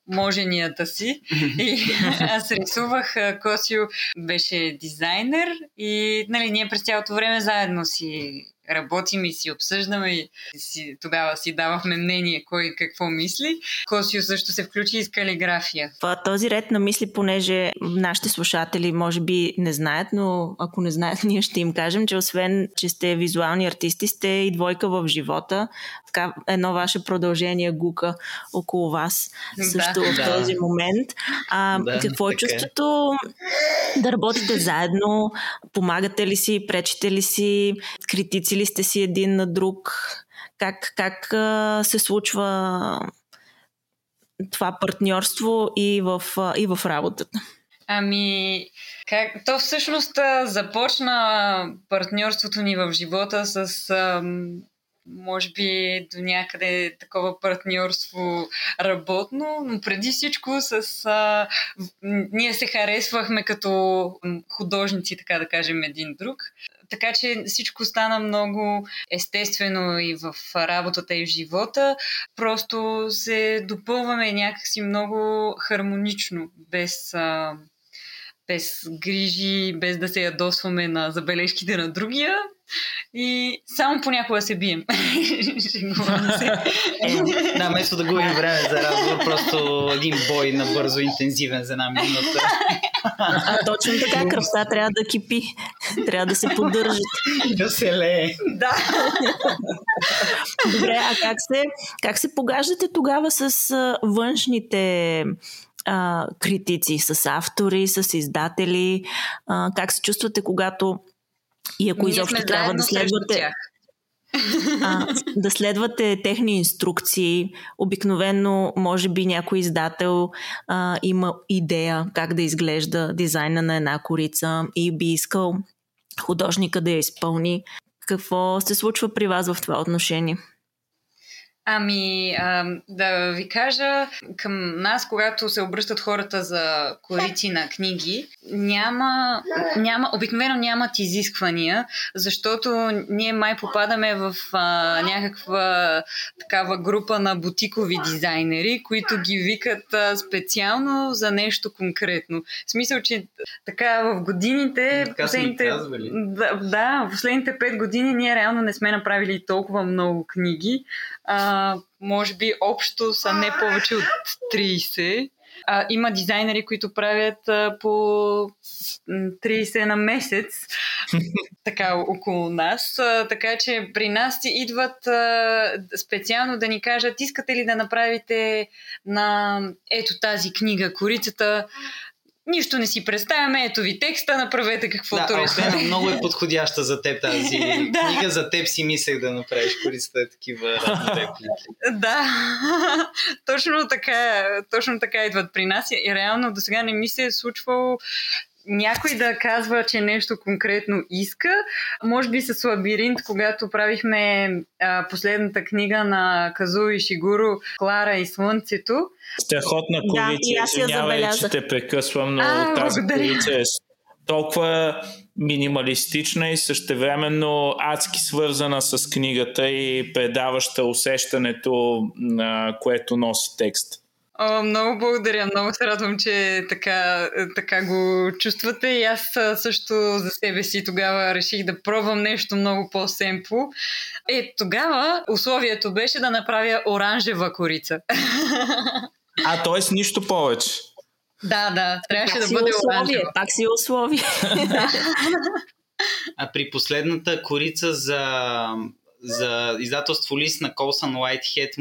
моженията си и аз рисувах. Косио беше дизайнер и, нали, ние през цялото време заедно си работим и си обсъждаме и си, тогава си давахме мнение кой какво мисли. Косио също се включи и с калиграфия. В този ред на мисли, понеже нашите слушатели може би не знаят, но ако не знаят, ние ще им кажем, че освен, че сте визуални артисти, сте и двойка в живота. така, едно ваше продължение гука около вас също да, в този да. момент. А, да, какво е чувството да работите заедно? Помагате ли си? Пречите ли си? Критици ли сте си един на друг? Как, как се случва това партньорство и в, и в работата? Ами, как... то всъщност започна партньорството ни в живота с... Ам... може би до някъде такова партньорство работно, но преди всичко с... А, ние се харесвахме като художници, така да кажем, един друг. Така че всичко стана много естествено и в работата, и в живота. Просто се допълваме някакси много хармонично, без... А, без грижи, без да се ядосваме на забележките на другия и само понякога се бием. Да, вместо да губим време за разговор, просто един бой набързо интензивен за една минута. А точно така, кръвта трябва да кипи. Трябва да се поддържат. Да се лее. Да. Добре, а как се, как се погаждате тогава с външните Uh, критици, с автори, с издатели? Uh, как се чувствате, когато и ако изобщо трябва да следвате uh, да следвате техни инструкции? Обикновено може би някой издател uh, има идея как да изглежда дизайна на една корица и би искал художника да я изпълни. Какво се случва при вас в това отношение? Ами, а, да ви кажа, към нас, когато се обръщат хората за корици на книги, няма, няма, обикновено нямат изисквания, защото ние май попадаме в а, някаква такава група на бутикови дизайнери, които ги викат а, специално за нещо конкретно. В смисъл, че така в годините, така последните, да, да, последните пет години ние реално не сме направили толкова много книги. А, може би общо са не повече от трийсет. А, има дизайнери, които правят а, по трийсет на месец така около нас. А, така че при нас си идват а, специално да ни кажат: искате ли да направите на ето тази книга корицата? Нищо не си представяме, ето ви текста, направете каквото да, решете. Да, много е подходяща за теб тази книга, за теб си мислех да направиш корицата, такива разни реплики. Да, точно така, точно така идват при нас и реално до сега не ми се е случвало някой да казва, че нещо конкретно иска. Може би с Лабиринт, когато правихме а, последната книга на Казу и Шигуро, Клара и Слънцето. Страхотна коалиция, извинявай, да, че те прекъсвам, но а, тази коалиция е толкова минималистична и същевременно адски свързана с книгата и предаваща усещането, а, което носи текст. О, много благодаря, много се радвам, че така, така го чувствате и аз също за себе си тогава реших да пробвам нещо много по-семпо. Е, тогава условието беше да направя оранжева корица. А, т.е. нищо повече. Да, да, трябваше да бъде оранжева. Пак си условие. А при последната корица за, за издателство Лист на Колсон Уайтхед,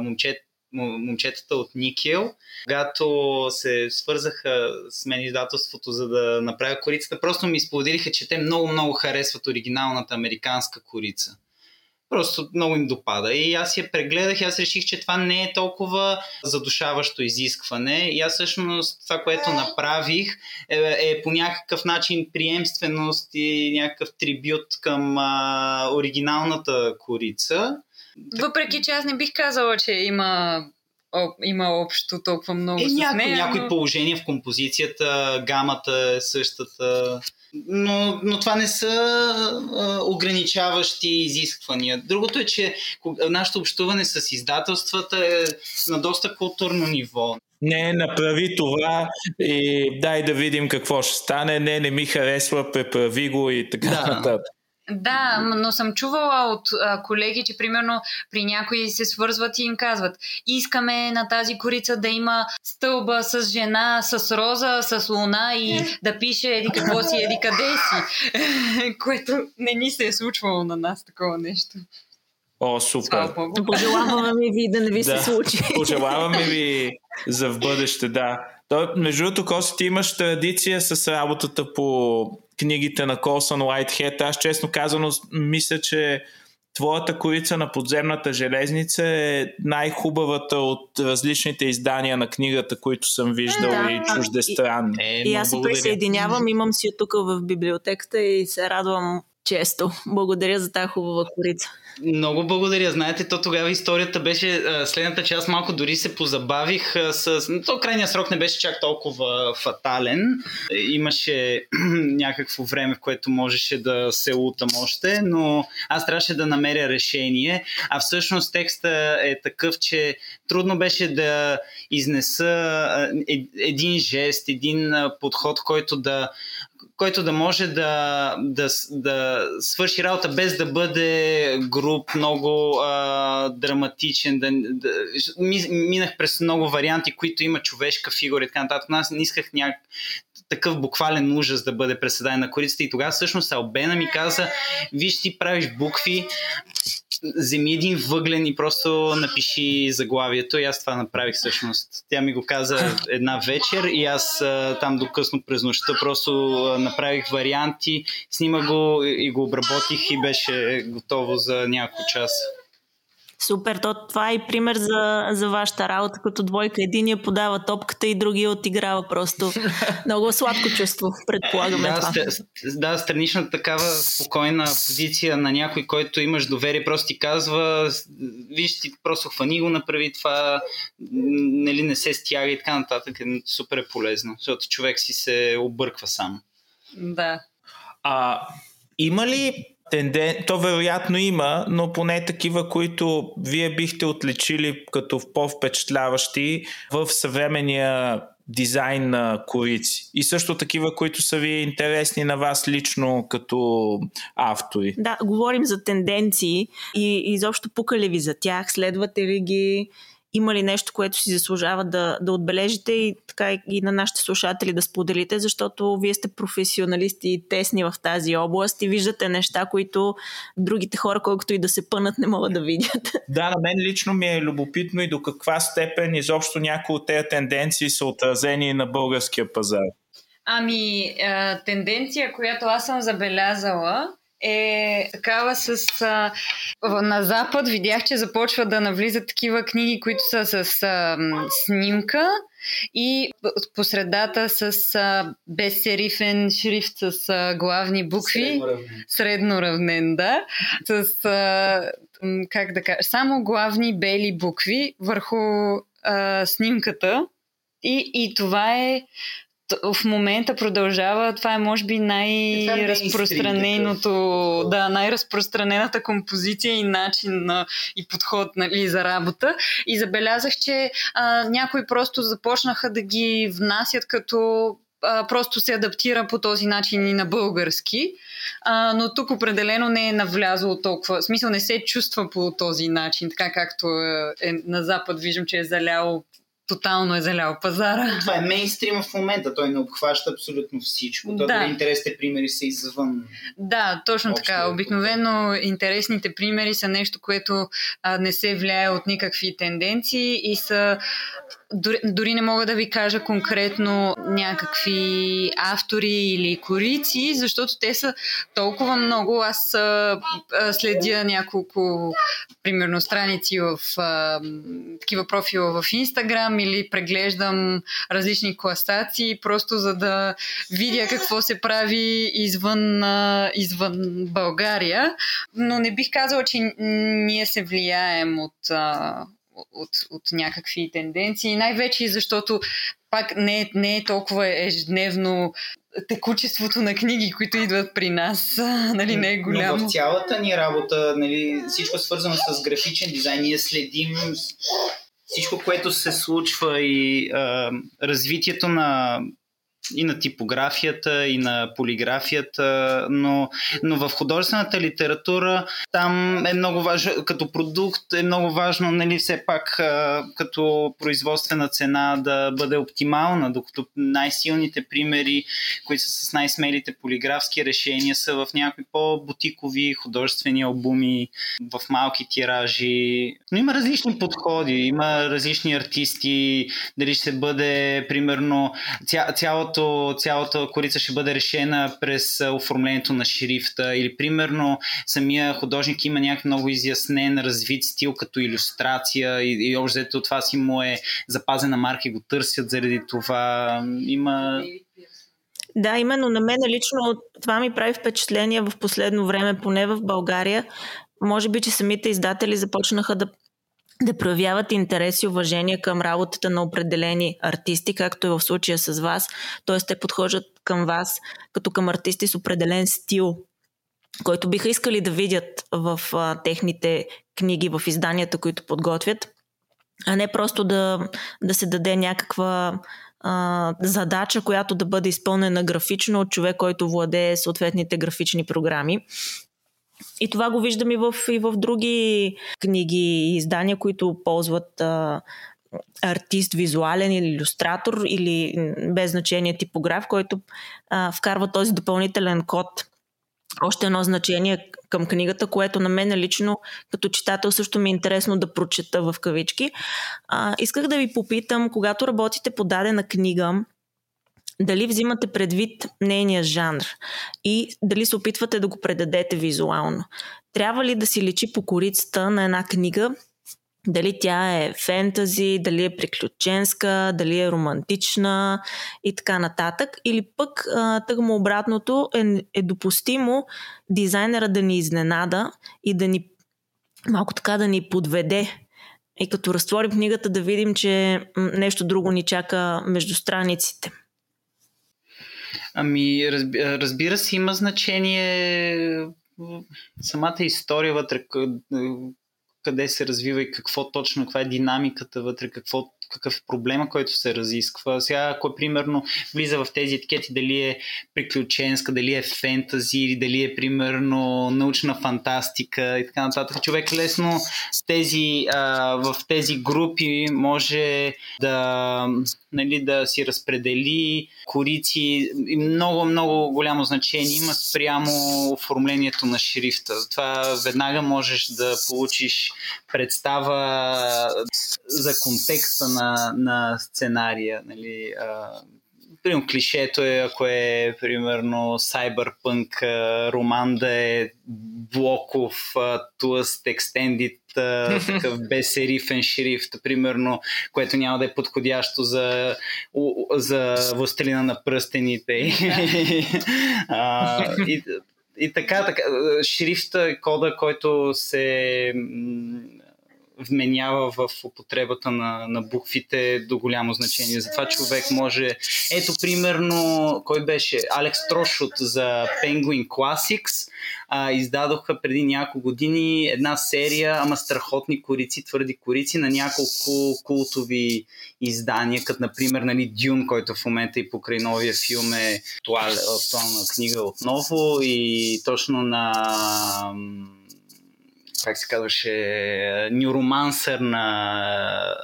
момчета, момчетата от Никел, когато се свързаха с мен издателството, за да направя корицата, просто ми споделиха, че те много-много харесват оригиналната американска корица. Просто много им допада. И аз я прегледах и аз реших, че това не е толкова задушаващо изискване. И аз всъщност това, което направих, е, е по някакъв начин приемственост и някакъв трибют към а, оригиналната корица. Въпреки че аз не бих казала, че има, о, има общо толкова много е, с нея. Някои, но... някои положения в композицията, гамата е същата, но, но това не са а, ограничаващи изисквания. Другото е, че нашето общуване с издателствата е на доста културно ниво. Не, направи това и дай да видим какво ще стане, не, не ми харесва, преправи го и така да. нататък. Да, но съм чувала от а, колеги, че примерно при някои се свързват и им казват: искаме на тази корица да има стълба с жена, с роза, с луна и да пише еди какво си, еди къде си. Което не ни се е случвало на нас такова нещо. О, супер! Пожелаваме ми ви да не ви се да. Случи. Пожелаваме ви за в бъдеще, да. То, между другото, Коси, ти имаш традиция с работата по книгите на Колсън Уайтхед. Аз честно казано мисля, че твоята корица на подземната железница е най-хубавата от различните издания на книгата, които съм виждал да, и чуждестранни. И, е, и аз се присъединявам, имам си тук в библиотеката и се радвам често. Благодаря за тази хубава корица. Много благодаря. Знаете, то тогава историята беше следната част. Малко дори се позабавих с... То крайния срок не беше чак толкова фатален. Имаше някакво време, в което можеше да се лутам още, но аз трябваше да намеря решение. А всъщност текста е такъв, че трудно беше да изнеса един жест, един подход, който да който да може да, да, да свърши работа без да бъде груб, много а, драматичен. Да, да, ми, минах през много варианти, които има човешка фигура и така нататък. Аз не исках някак такъв буквален ужас да бъде преседай на корицата. И тогава всъщност Албена ми каза: виж, ти правиш букви, вземи един въглен и просто напиши заглавието. И аз това направих всъщност. Тя ми го каза една вечер и аз там до късно през нощта просто направих варианти, снимах го и го обработих и беше готово за няколко часа. Супер, то това е и пример за, за вашата работа като двойка. Единия подава топката и другия отиграва просто. Много сладко чувство, предполагаме да, това. Ст, да, страничната такава спокойна позиция на някой, който имаш доверие, просто ти казва: виж, ти просто хвани го, направи това, нали, не се стяга и така нататък. Супер е полезно, защото човек си се обърква сам. Да. А, има ли тенден... То вероятно има, но поне такива, които вие бихте отличили като по-впечатляващи в съвременния дизайн на корици. И също такива, които са ви интересни на вас лично като автори. Да, говорим за тенденции и изобщо пука ли ви за тях, следвате ли ги, има ли нещо, което си заслужава да, да отбележите и така и на нашите слушатели да споделите, защото вие сте професионалисти и тесни в тази област и виждате неща, които другите хора, колкото и да се пънат, не могат да видят. Да, на мен лично ми е любопитно и до каква степен изобщо някои от тези тенденции са отразени на българския пазар. Ами, тенденция, която аз съм забелязала, е такава с... А, на Запад видях, че започва да навлизат такива книги, които са с а, снимка и по средата с а, безсерифен шрифт с а, главни букви. Средноравнен. Средноравнен, да. С, а, как да кажа, само главни бели букви върху а, снимката. И, и това е... в момента продължава, това е може би най-разпространеното да, най-разпространената композиция и начин на, и подход, нали, за работа. И забелязах, че а, някои просто започнаха да ги внасят като а, просто се адаптира по този начин и на български, а, но тук определено не е навлязло толкова, в смисъл не се чувства по този начин, така както е, е, на Запад виждам, че е заляло тотално е залял пазара. Това е мейнстрим в момента, той не обхваща абсолютно всичко. Да. Дали интересните примери са извън. Да, точно общо така. Обикновено интересните примери са нещо, което а, не се влияе от никакви тенденции и са... Дори, дори не мога да ви кажа конкретно някакви автори или корици, защото те са толкова много. Аз а, следя няколко, примерно, страници в а, такива профила в Инстаграм или преглеждам различни класации, просто за да видя какво се прави извън, а, извън България. Но не бих казала, че ние се влияем от... А, От, от някакви тенденции. Най-вече защото пак не, не е толкова ежедневно текучеството на книги, които идват при нас. Нали, не е голямо. Но в цялата ни работа, нали, всичко свързано с графичен дизайн, ние следим всичко, което се случва и а, развитието на и на типографията, и на полиграфията, но, но в художествената литература там е много важно, като продукт е много важно, нали, все пак като производствена цена да бъде оптимална, докато най-силните примери, които са с най-смелите полиграфски решения, са в някакви по-бутикови художествени албуми, в малки тиражи, но има различни подходи, има различни артисти, дали ще бъде, примерно, ця, цялото цялата корица ще бъде решена през оформлението на шрифта, или примерно самия художник има някакъв много изяснен развит стил като илюстрация и, и общо взето това си му е запазена марка и го търсят заради това. Има... Да, именно на мен лично това ми прави впечатление в последно време, поне в България. Може би, че самите издатели започнаха да да проявяват интерес и уважение към работата на определени артисти, както е в случая с вас. Т.е. те подхождат към вас като към артисти с определен стил, който биха искали да видят в а, техните книги, в изданията, които подготвят, а не просто да, да се даде някаква а, задача, която да бъде изпълнена графично от човек, който владее съответните графични програми. И това го виждам и в, и в други книги и издания, които ползват а, артист, визуален или илюстратор, или без значение типограф, който а, вкарва този допълнителен код. Още едно значение към книгата, което на мен лично като читател също ми е интересно да прочета в кавички. А, исках да ви попитам, когато работите по дадена книга, дали взимате предвид нейния жанр и дали се опитвате да го предадете визуално? Трябва ли да си личи по корицата на една книга? Дали тя е фентази, дали е приключенска, дали е романтична и така нататък? Или пък тъкмо обратното е, е допустимо дизайнера да ни изненада и да ни малко така да ни подведе? И като разтворим книгата да видим, че нещо друго ни чака между страниците. Ами, разбира, разбира се, има значение самата история вътре, къде се развива и какво точно, каква е динамиката вътре, какво, какъв е проблема, който се разисква. Сега, ако примерно влиза в тези етикети, дали е приключенска, дали е фентази, дали е примерно научна фантастика и така нататък, човек лесно с тези, а, в тези групи може да, нали, да си разпредели корици и много, много голямо значение има спрямо оформлението на шрифта. Затова веднага можеш да получиш представа за контекста на, на сценария. Нали, а, примерно клишето е, ако е примерно сайбърпънк роман да е блоков, тлъст, екстендит, такъв безсерифен шрифт, примерно, което няма да е подходящо за, за властелина на пръстените. а, и, и така, така, шрифта е кода, който се вменява в употребата на, на буквите до голямо значение. Затова човек може... Ето, примерно, кой беше? Алекс Трошут за Penguin Classics а, издадоха преди няколко години една серия, ама страхотни корици, твърди корици на няколко култови издания, като, например, нали, Dune, който в момента и покрай новия филм е актуална, актуална книга отново и точно на... как се казваше, Neuromancer на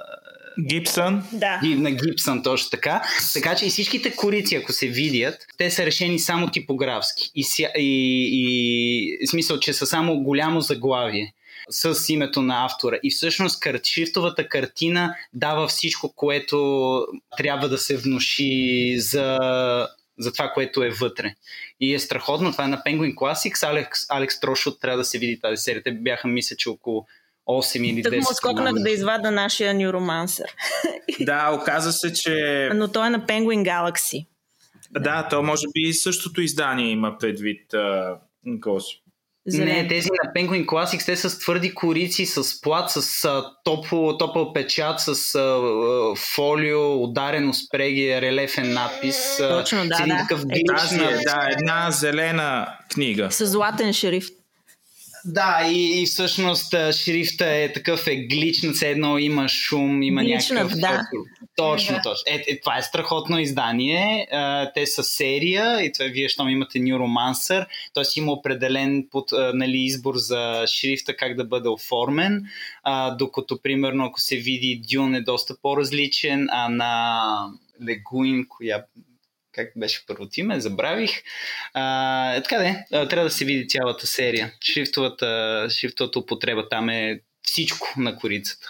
Гибсън. Да. На Гибсън, точно така. Така че и всичките корици, ако се видят, те са решени само типографски. И, и, и смисъл, че са само голямо заглавие с името на автора. И всъщност шрифтовата картина дава всичко, което трябва да се внуши за... за това, което е вътре. И е страхотно. Това е на Penguin Classics. Алекс, Алекс Трошут трябва да се види тази серия. Те бяха, мисля, че около осем или десет. Тък му скокнах да извада нашия Neuromancer. Да, оказа се, че... Но той е на Penguin Galaxy. Да, да, то може би същото издание има предвид Госи. Зелен. Не, тези на Penguin Classics, те са с твърди корици, с плат, с топъл, топъл печат, с а, фолио, ударено с преги, релефен надпис. Точно, да, да. Такъв е, да, една зелена книга. С златен шрифт. Да, и, и всъщност шрифта е такъв егличен, все едно има шум, има глична, някакъв... Да. Точно, да. Точно. Е, е, това е страхотно издание. А, те са серия и това вие, щом имате Neuromancer, т.е. има определен под, а, нали, избор за шрифта, как да бъде оформен, а, докато, примерно, ако се види Dune е доста по-различен, а на Легуин, коя... Как беше първото име, забравих. А, е, така де, трябва да се види цялата серия. Шрифтовата, шрифтовата употреба, там е всичко на корицата.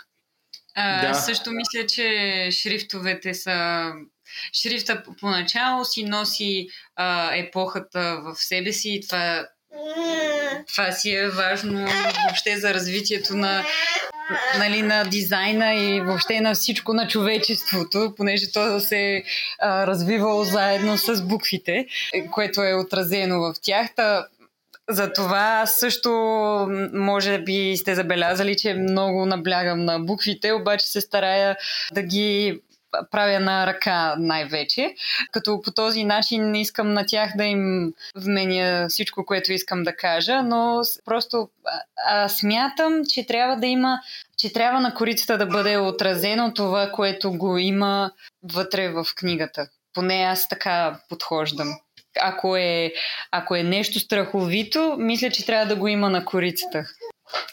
А, да. Също мисля, че шрифтовете са... Шрифта поначало си носи а, епохата в себе си и това, това си е важно въобще за развитието на... Нали, на дизайна и въобще на всичко на човечеството, понеже то се е развивало заедно с буквите, което е отразено в тях. За това също може би сте забелязали, че много наблягам на буквите, обаче се старая да ги правя на ръка най-вече, като по този начин не искам на тях да им вменя всичко, което искам да кажа, но просто а, смятам, че трябва да има, че трябва на корицата да бъде отразено това, което го има вътре в книгата. Поне аз така подхождам. Ако е, ако е нещо страховито, мисля, че трябва да го има на корицата.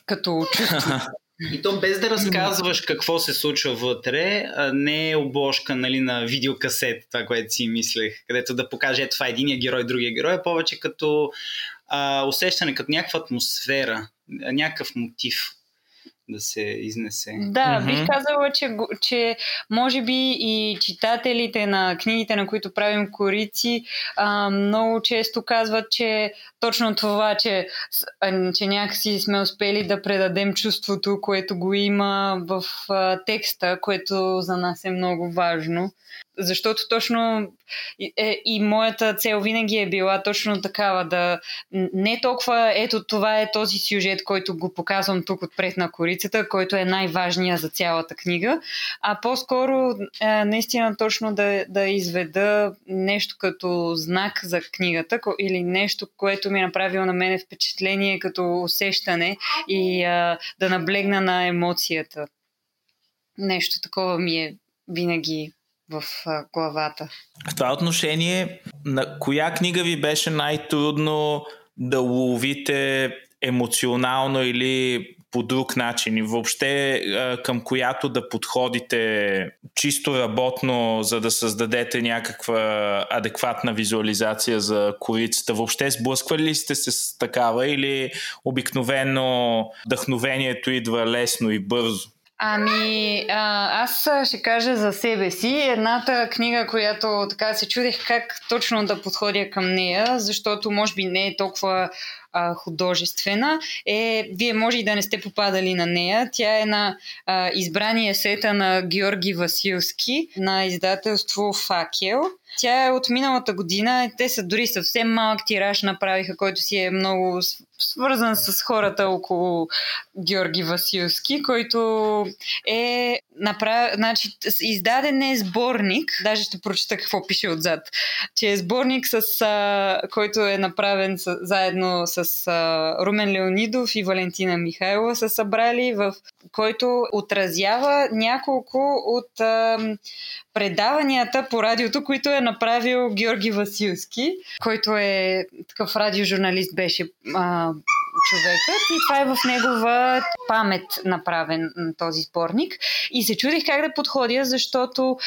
Като чувство. И то без да разказваш какво се случва вътре, не е обложка, нали, на видеокасета, това, което си мислех, където да покаже това единия герой, другия герой, повече като а, усещане, като някаква атмосфера, някакъв мотив да се изнесе. Да, mm-hmm. бих казала, че, че може би и читателите на книгите, на които правим корици, а, много често казват, че точно това, че, че някакси сме успели да предадем чувството, което го има в а, текста, което за нас е много важно. Защото точно е, и моята цел винаги е била точно такава, да не толкова ето това е този сюжет, който го показвам тук отпред на корицата, който е най-важният за цялата книга, а по-скоро е, наистина точно да, да изведа нещо като знак за книгата или нещо, което ми е направило на мене впечатление като усещане и е, да наблегна на емоцията. Нещо такова ми е винаги в главата. В това отношение, на коя книга ви беше най-трудно да ловите емоционално или по друг начин и въобще към която да подходите чисто работно, за да създадете някаква адекватна визуализация за корицата? Въобще сблъсквали ли сте се с такава или обикновено вдъхновението идва лесно и бързо? Ами, а, аз ще кажа за себе си. Едната книга, която така се чудех как точно да подходя към нея, защото може би не е толкова а, художествена, е, вие може и да не сте попадали на нея. Тя е на а, избрани есета на Георги Василски на издателство Факел. Тя е от миналата година. Те са дори съвсем малък тираж направиха, който си е много свързан с хората около Георги Василски, който е направ... значи, издаден е сборник, даже ще прочита какво пише отзад, че е сборник, с, а, който е направен с, заедно с а, Румен Леонидов и Валентина Михайлова са събрали, в който отразява няколко от а, предаванията по радиото, които е направил Георги Василски, който е такъв радиожурналист беше а, човекът и това е в негова памет направен този сборник. И се чудих как да подходя, защото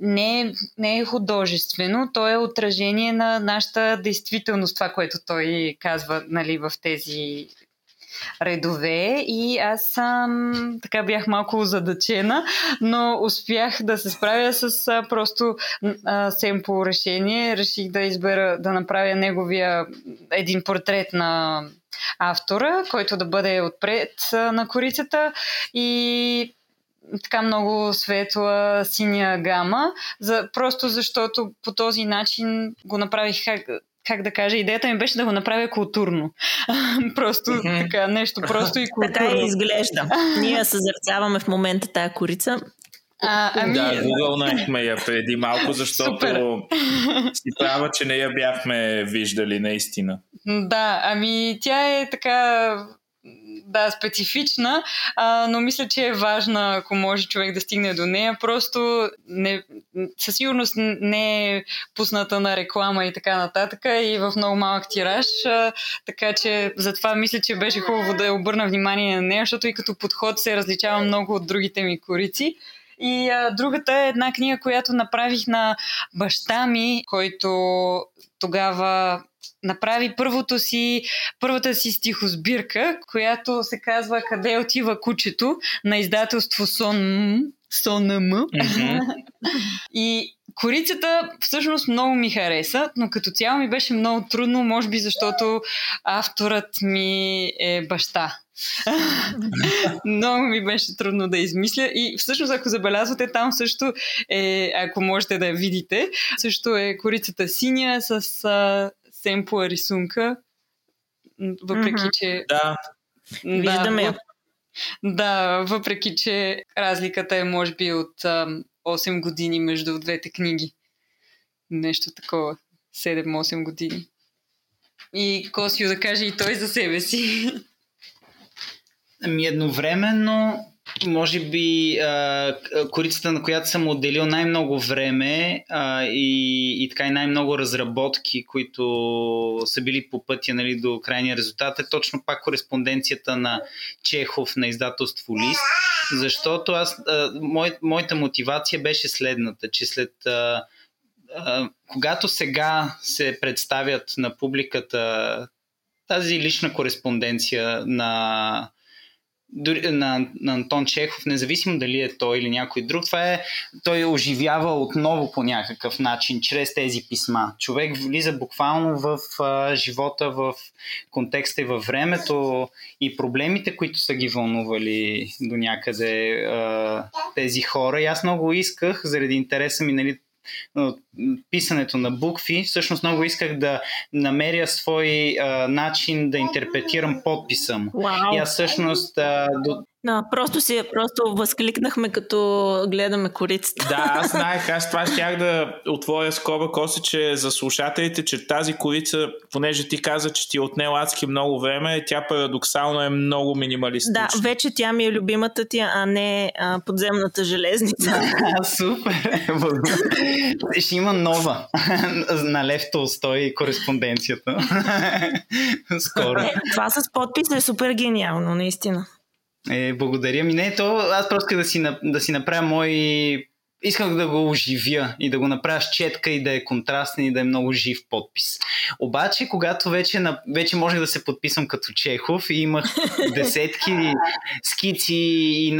не е, не е художествено, то е отражение на нашата действителност, това, което той казва, нали, в тези редове и аз съм, така бях малко озадачена, но успях да се справя с а, просто а, семпо решение. Реших да избера, да направя неговия един портрет на автора, който да бъде отпред а, на корицата и така много светла синя гама, за, просто защото по този начин го направих как... Как да кажа, идеята ми беше да го направя културно. Просто mm-hmm. така, нещо просто и културно. Така изглежда. Ние съзерцаваме в момента тая корица. А, ами... Да, гугълнахме я преди малко, защото си права, че не я бяхме виждали наистина. Да, ами тя е така... Да, специфична, а, но мисля, че е важна, ако може човек да стигне до нея. Просто не, със сигурност не е пусната на реклама и така нататък и в много малък тираж. А, така че затова мисля, че беше хубаво да обърна внимание на нея, защото и като подход се различава много от другите ми корици. И а, другата е една книга, която направих на баща ми, който тогава направи първото си, първата си стихосбирка, която се казва "Къде отива кучето" на издателство Сон, Сон М. Mm-hmm. И корицата всъщност много ми хареса, но като цяло ми беше много трудно, може би защото авторът ми е баща. Много ми беше трудно да измисля и всъщност ако забелязвате там също е, ако можете да я видите, също е корицата синя с а, семпла рисунка, въпреки mm-hmm. че... Да, виждаме. Да, да, въпреки че разликата е може би от а, осем години между двете книги. Нещо такова. седем-осем години. И Косио да каже и той за себе си. Ами едновременно, може би а, корицата, на която съм отделил най-много време а, и, и така и най-много разработки, които са били по пътя, нали, до крайния резултат, е точно пак кореспонденцията на Чехов на издателство Лист, защото аз, а, мой, моята мотивация беше следната, че след... А, а, когато сега се представят на публиката тази лична кореспонденция на... На, на Антон Чехов, независимо дали е той или някой друг, това е, той оживява отново по някакъв начин чрез тези писма. Човек влиза буквално в а, живота, в контекста и във времето и проблемите, които са ги вълнували до някъде а, тези хора. И аз много исках, заради интереса ми, нали, от писането на букви, всъщност много исках да намеря свой а, начин да интерпретирам подписа му. Wow. И аз всъщност... А, до... Да, просто си, просто възкликнахме като гледаме корицата. Да, аз знаех, аз това щях да отворя скоба, Коси, че за слушателите, че тази корица, понеже ти каза, че ти отнела адски много време, тя парадоксално е много минималистична. Да, вече тя ми е любимата ти, а не а, подземната железница. А, супер! Ще има нова на Лев Толстой кореспонденцията. Скоро. Е, това с подпис е супер гениално, наистина. Е, благодаря ми. Не, то аз просто исках да си, да си направя мой... Исках да го оживя и да го направя с четка и да е контрастен и да е много жив подпис. Обаче, когато вече, на... вече можех да се подписвам като Чехов и имах десетки скици и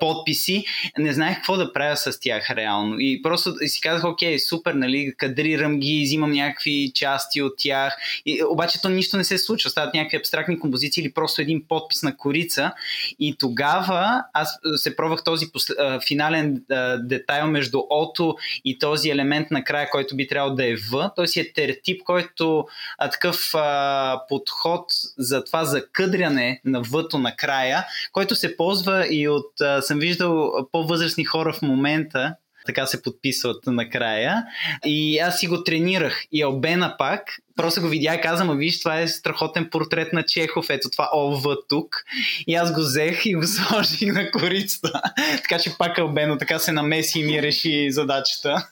подписи, не знаех какво да правя с тях реално. И просто си казах, окей, супер, нали, кадрирам ги, взимам някакви части от тях. И, обаче то нищо не се случва. Стават някакви абстрактни композиции или просто един подпис на корица. И тогава аз се пробвах този посл... финален детайл между Ото и този елемент на края, който би трябвало да е В. Той си е тертип, който а, такъв а, подход за това закъдряне на В-то на края, който се ползва и от... А, съм виждал по-възрастни хора в момента, така се подписват накрая. И аз си го тренирах. И Албена пак, просто го видя и казам, а виж, това е страхотен портрет на Чехов, ето това ОВ тук. И аз го взех и го сложих на корицата. Така че пак Албена така се намеси и ми реши задачата.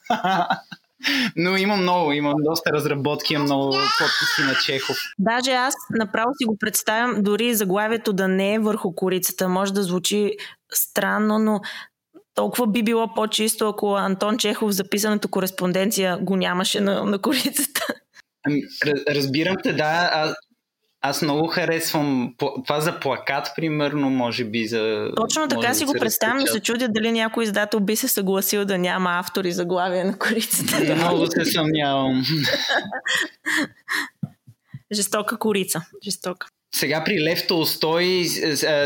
Но имам много, имам доста разработки, имам много подписи на Чехов. Даже аз направо си го представям, дори заглавието да не е върху корицата. Може да звучи странно, но толкова би било по-чисто, ако Антон Чехов за писаната кореспонденция го нямаше на, на корицата. Ами, разбирам те, да. А, аз много харесвам това за плакат, примерно, може би. За. Точно така си да го представям и се чудя дали някой издател би се съгласил да няма автори заглавия на корицата. Много се съмнявам. Жестока корица. Жестока. Сега при Лев Толстой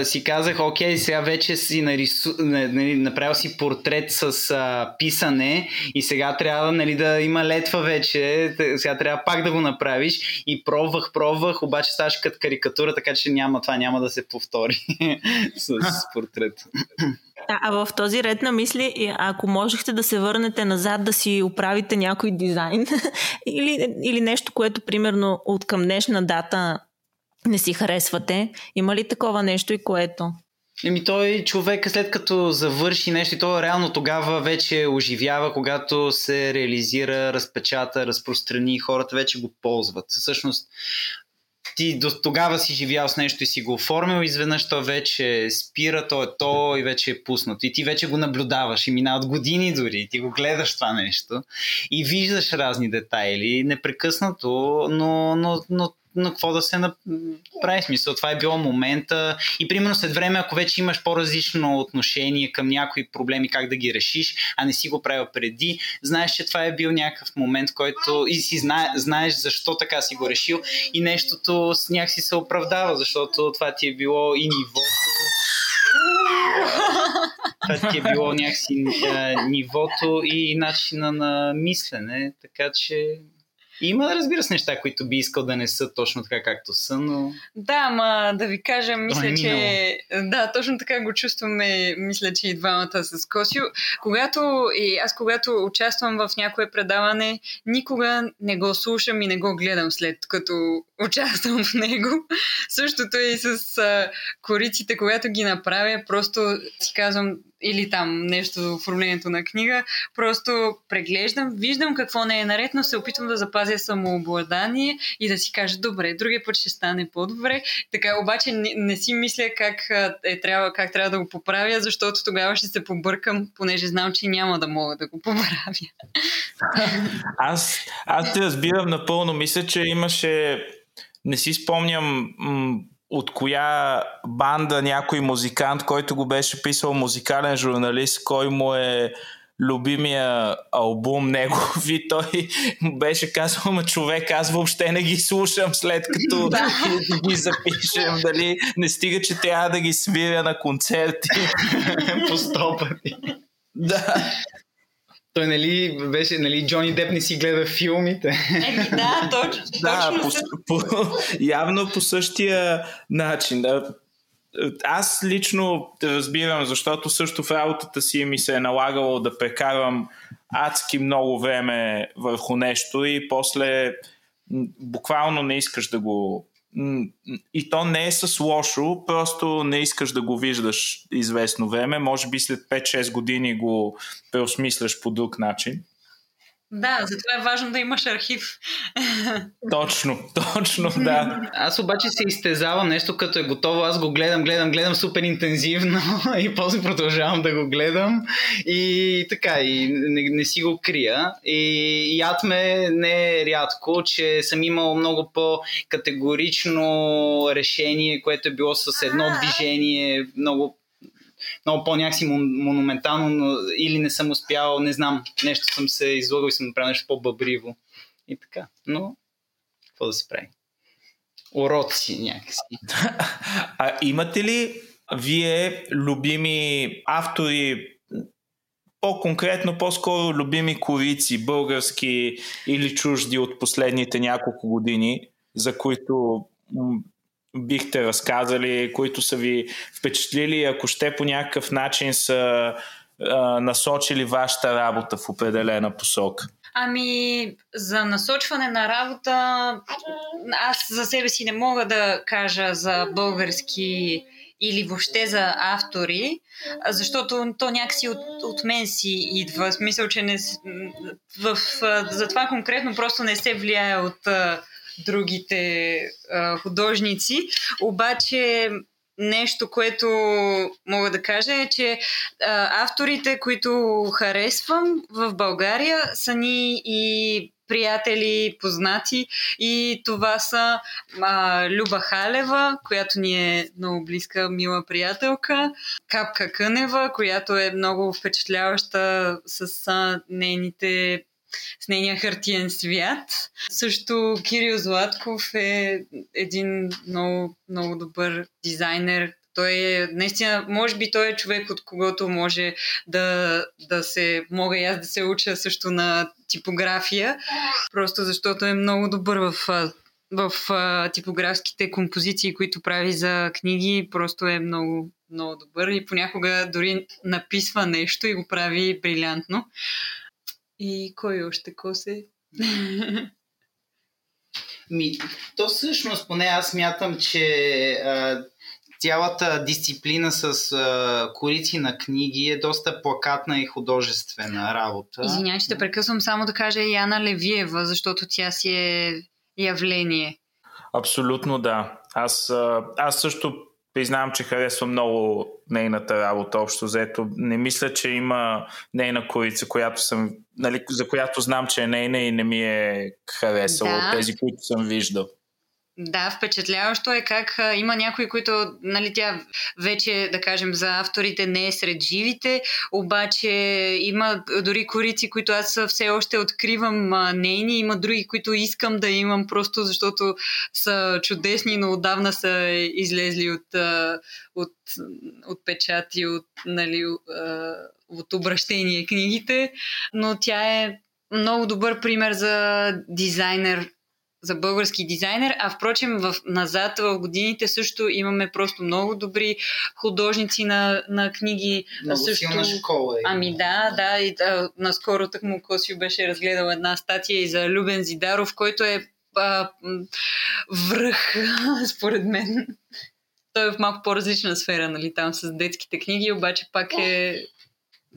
си казах, окей, сега вече си нарису... направил си портрет с а, писане и сега трябва, нали, да има летва вече, сега трябва пак да го направиш и пробвах, пробвах, обаче ставаш като карикатура, така че няма, това няма да се повтори с портрет. А, а в този ред на мисли, ако можехте да се върнете назад, да си оправите някой дизайн или, или нещо, което примерно от към днешна дата не си харесвате, има ли такова нещо и което? Еми той човек, след като завърши нещо, и то реално тогава вече оживява, когато се реализира, разпечата, разпространи, хората вече го ползват. Всъщност ти до тогава си живял с нещо и си го оформил, изведнъж то вече спира, то е то и вече е пуснато. И ти вече го наблюдаваш и минават години дори, ти го гледаш това нещо и виждаш разни детайли непрекъснато, но, но, но на какво да се направи, смисъл. Това е било момента и примерно след време, ако вече имаш по-различно отношение към някои проблеми, как да ги решиш, а не си го правил преди, знаеш, че това е бил някакъв момент, който и си зна... знаеш защо така си го решил и нещото някакси се оправдава, защото това ти е било и нивото... Това ти е било някакси нивото и начина на мислене, така че... Има, да, разбира се, неща, които би искал да не са точно така, както са, но... Да, ама да ви кажа, мисля, е че... Да, точно така го чувстваме, мисля, че и двамата с Косио. Когато и аз, когато участвам в някое предаване, никога не го слушам и не го гледам след като участвам в него. Същото е и с а, кориците, когато ги направя, просто си казвам... или там нещо за оформлението на книга, просто преглеждам, виждам какво не е наред, но се опитвам да запазя самообладание и да си кажа, добре, другия път ще стане по-добре. Така, обаче не, не си мисля как, е, трябва, как трябва да го поправя, защото тогава ще се побъркам, понеже знам, че няма да мога да го поправя. Аз, аз те разбирам напълно. Мисля, че имаше... Не си спомням... М- от коя банда някой музикант, който го беше писал музикален журналист, кой му е любимия албум негов и той беше казал, ма човек, аз въобще не ги слушам след като да. ги запишем, дали не стига, че трябва да ги свиря на концерти по сто пъти. Да. Той, нали, беше, нали, Джони Деп не си гледа филмите. Еми, да, точно. Да, точно. По, по, явно по същия начин. Аз лично разбирам, защото също в работата си ми се е налагало да прекарвам адски много време върху нещо и после буквално не искаш да го... И то не е с лошо, просто не искаш да го виждаш известно време. Може би след пет-шест години го преосмисляш по друг начин. Да, затова е важно да имаш архив. Точно, точно, да. Аз обаче се изтезавам нещо, като е готово. Аз го гледам, гледам, гледам супер интензивно и после продължавам да го гледам. И така, и не, не си го крия. И яд ме не е рядко, че съм имал много по-категорично решение, което е било с едно движение, много много по-някакси монументално, или не съм успял, не знам, нещо съм се излагал и съм направил нещо по-бъбриво. И така, но какво да се прави? Уроци някакси. А имате ли вие любими автори, по-конкретно, по-скоро любими корици, български или чужди от последните няколко години, за които... бихте разказали, които са ви впечатлили, ако ще по някакъв начин са а, насочили вашата работа в определена посока? Ами, за насочване на работа аз за себе си не мога да кажа за български или въобще за автори, защото то някакси от, от мен си идва. Смисъл, че не, в, за това конкретно просто не се влияе от другите а, художници. Обаче нещо, което мога да кажа е, че а, авторите, които харесвам в България, са ни и приятели, познати, и това са а, Люба Халева, която ни е много близка, мила приятелка, Капка Кънева, която е много впечатляваща с а, нейните с нейния хартиен свят. Също Кирил Златков е един много, много добър дизайнер. Той е, наистина, може би той е човек, от когото може да, да се, мога и аз да се уча също на типография, просто защото е много добър в, в типографските композиции, които прави за книги, просто е много, много добър и понякога дори написва нещо и го прави брилянтно. И кой още косе? Ми, то всъщност, поне аз смятам, че а, цялата дисциплина с а, корици на книги е доста плакатна и художествена работа. Извинявай, ще прекъсвам само да кажа и Яна Левиева, защото тя си е явление. Абсолютно да. Аз, аз също признавам, че харесвам много нейната работа общо взето. Не мисля, че има нейна корица, която съм, нали, за която знам, че е нейна и не ми е харесала да. От тези, които съм виждал. Да, впечатляващо е как а, има някои, които, нали, тя вече, да кажем, за авторите не е сред живите, обаче има дори корици, които аз все още откривам а, нейни, има други, които искам да имам просто защото са чудесни, но отдавна са излезли от, а, от, от печат и от, нали, а, от обращение книгите, но тя е много добър пример за дизайнер, за български дизайнер, а впрочем в, назад в годините също имаме просто много добри художници на, на книги. Много също... силна школа. Е. Ами да, да, и да, наскоро такмо Косио беше разгледал една статия и за Любен Зидаров, който е а, връх, според мен. Той е в малко по-различна сфера, нали, там с детските книги, обаче пак е...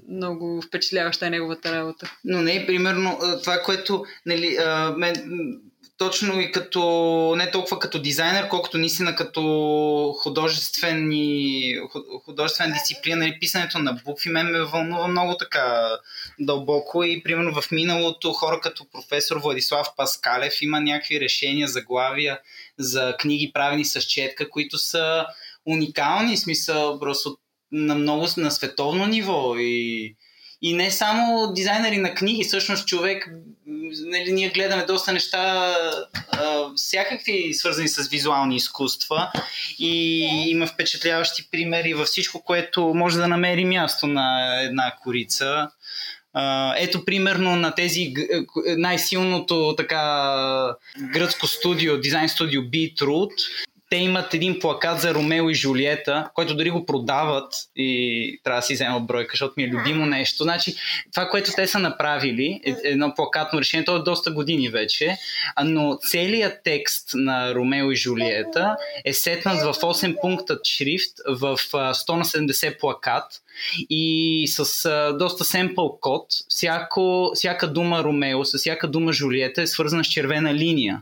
много впечатляваща неговата работа. Но не, примерно, това, което, нали, а, мен... точно и като, не толкова като дизайнер, колкото наистина като художествен и художествена дисциплина и писането на букви. Мен ме вълнува много така дълбоко и примерно в миналото хора като професор Владислав Паскалев има някакви решения, заглавия за книги правени с четка, които са уникални, в смисъл просто на много, на световно ниво и... И не само дизайнери на книги, всъщност човек, нали, ние гледаме доста неща, а, всякакви свързани с визуални изкуства и има впечатляващи примери във всичко, което може да намери място на една корица. А, ето примерно на тези най-силното така гръцко студио, дизайн студио Beetroot. Те имат един плакат за Ромео и Жулиета, който дори го продават и трябва да си взема бройка, защото ми е любимо нещо. Значи, това, което те са направили, е едно плакатно решение, то е доста години вече, но целият текст на Ромео и Жулиета е сетнат в осем пункта шрифт в сто на седемдесет плакат и с доста семпъл код. Всяко, всяка дума Ромео, с всяка дума Жулиета е свързана с червена линия,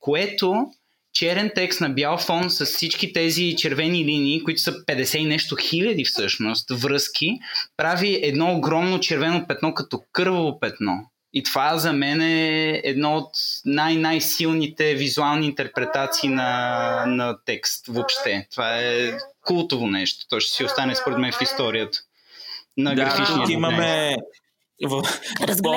което... черен текст на бял фон с всички тези червени линии, които са петдесет и нещо хиляди всъщност връзки, прави едно огромно червено петно като кърваво петно. И това за мен е едно от най-най-силните визуални интерпретации на, на текст въобще. Това е култово нещо. То ще си остане според мен в историята на графичния. Да, имаме... В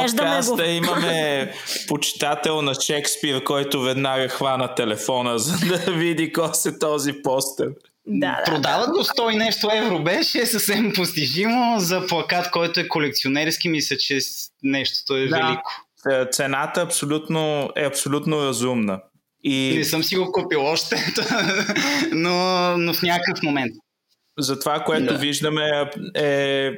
подкаста имаме почитател на Шекспир, който веднага хвана телефона, за да види кой е този постер. Да, продават го сто и нещо евро, беше съвсем постижимо за плакат, който е колекционерски. Мисля, че нещото е да. Велико. Цената абсолютно, е абсолютно разумна. И... не съм си го купил още, но, но в някакъв момент. За това, което да. Виждаме е...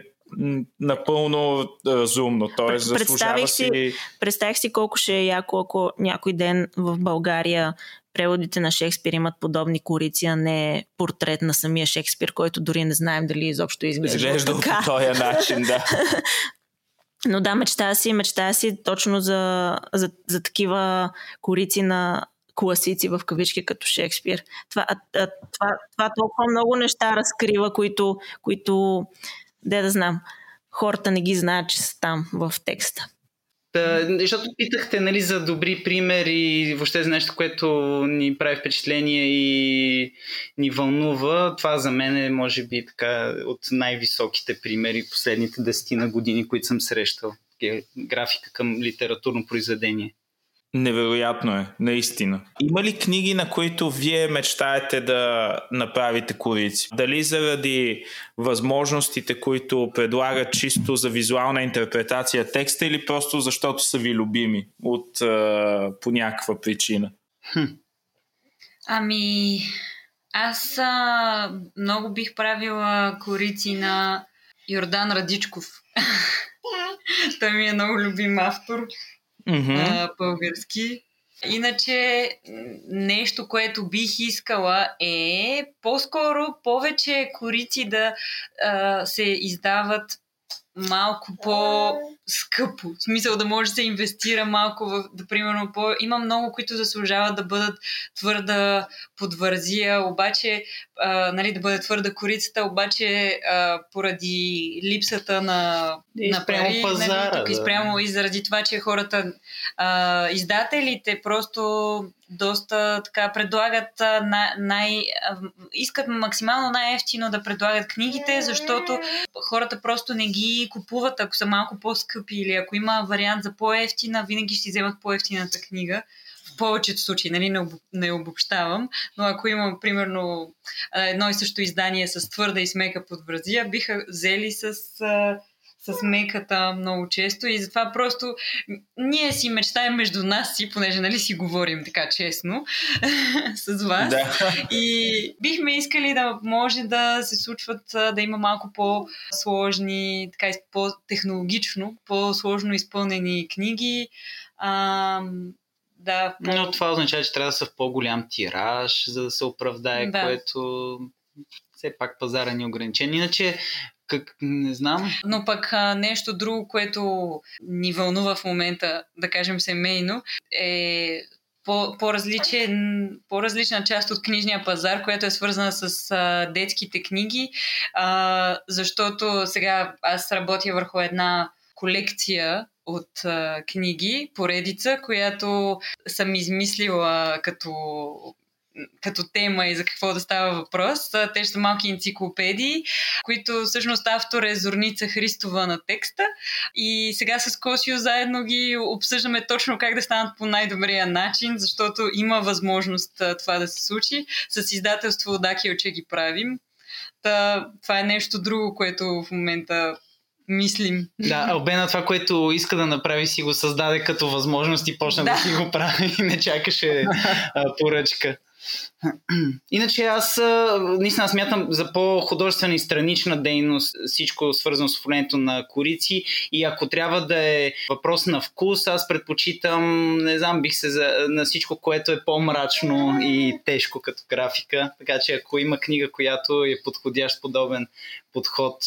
напълно разумно. Тоест, заслужава си... Представих си колко ще е яко, ако някой ден в България преводите на Шекспир имат подобни корици, а не портрет на самия Шекспир, който дори не знаем дали изобщо изглежда. Изглежда по този начин, да. Но да, мечтая си, мечтая си точно за, за, за такива корици на класици в кавички като Шекспир. Това, това, това, това толкова много неща разкрива, които, които де да знам, хората не ги знаят, че са там в текста. Да, защото питахте, нали, за добри примери, въобще за нещо, което ни прави впечатление и ни вълнува. Това за мен е, може би, така, от най-високите примери последните десетина години, които съм срещал. графика към литературно произведение. Невероятно е, наистина. Има ли книги, на които вие мечтаете да направите корици? Дали заради възможностите, които предлагат чисто за визуална интерпретация текста, или просто защото са ви любими от, а, по някаква причина? Хм. Ами, аз а, много бих правила корици на Йордан Радичков. Той ми е много любим автор. Mm-hmm. Български. Иначе нещо, което бих искала е по-скоро повече корици да а, се издават малко по-скъпо. В смисъл да може да се инвестира малко в, да, примерно, по... Има много, които заслужават да бъдат твърда подвързия, обаче а, нали, да бъде твърда корицата, обаче а, поради липсата на, на пари, пазара, нали, тук изпрямо да. И заради това, че хората а, издателите просто доста така предлагат най-, най... искат максимално най-евтино да предлагат книгите, защото хората просто не ги купуват, ако са малко по-скъпи или ако има вариант за по-евтина, винаги ще вземат по-евтината книга. В повечето случаи, нали, не, об... не обобщавам, но ако има, примерно, едно и също издание с твърда и с мека подвързия, биха взели с... с меката много често и затова просто ние си мечтаем между нас си, понеже нали си говорим така честно с вас. Да. И бихме искали да може да се случват, да има малко по-сложни, така по-технологично, по-сложно изпълнени книги. А, да, по... Но това означава, че трябва да са в по-голям тираж, за да се оправдае, да. Което все пак пазара ни е ограничен. Иначе Как, не знам. Но пък а, нещо друго, което ни вълнува в момента, да кажем семейно, е по, по-различен, по-различна част от книжния пазар, която е свързана с а, детските книги, а, защото сега аз работя върху една колекция от а, книги, поредица, която съм измислила като... като тема и за какво да става въпрос. Те ще са малки енциклопедии, които всъщност автор е Зорница Христова на текста. И сега с Косио заедно ги обсъждаме точно как да станат по най-добрия начин, защото има възможност това да се случи. С издателство Дакиоче ги правим. Та, това е нещо друго, което в момента мислим. Да, Албена това, което иска да направи, си го създаде като възможност и почна да, да си го прави. Не чакаше а, поръчка. Иначе аз наистина смятам за по-художествена и странична дейност всичко свързано с оформлението на корици и ако трябва да е въпрос на вкус, аз предпочитам, не знам, бих се за... на всичко, което е по-мрачно и тежко като графика, така че ако има книга, която е подходящ подобен подход,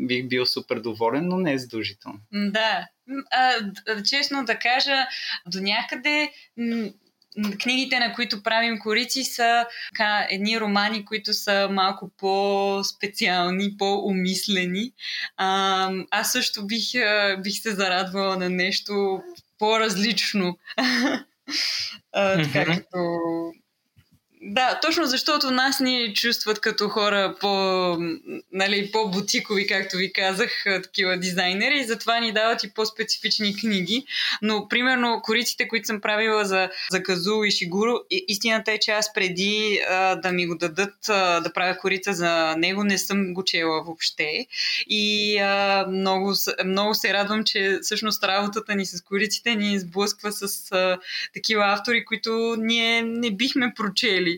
бих бил супер доволен, но не е задължително. Да, а, честно да кажа, до някъде... Книгите, на които правим корици, са така, едни романи, които са малко по-специални, по-умислени. А, аз също бих, бих се зарадвала на нещо по-различно. а, така като... Да, точно защото нас ни чувстват като хора по, нали, по-бутикови, както ви казах, такива дизайнери и затова ни дават и по-специфични книги. Но, примерно, кориците, които съм правила за, за Казу и Шигуро, истината е, че аз преди а, да ми го дадат а, да правя корица за него, не съм го чела въобще. И а, много, много се радвам, че всъщност работата ни с кориците ни сблъсква с а, такива автори, които ние не бихме прочели.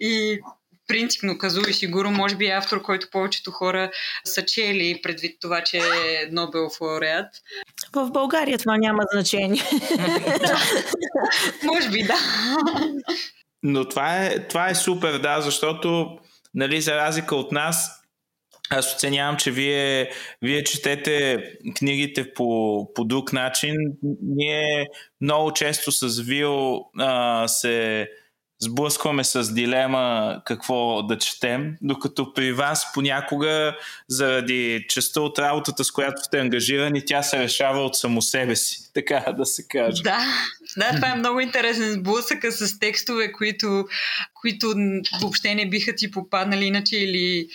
И принципно Казу и Шигуро може би е автор, който повечето хора са чели предвид това, че е Нобелов лауреат. В България това няма значение. Може би да. Но това е, това е супер, да, защото нали, за разлика от нас аз оценявам, че вие, вие четете книгите по, по друг начин. Ние много често с Вил а, се сблъскваме с дилема какво да четем, докато при вас понякога заради частта от работата, с която сте ангажирани, тя се решава от само себе си, така да се каже. Да, Да, това е много интересен сблъсъка с текстове, които, които въобще не биха ти попаднали иначе или,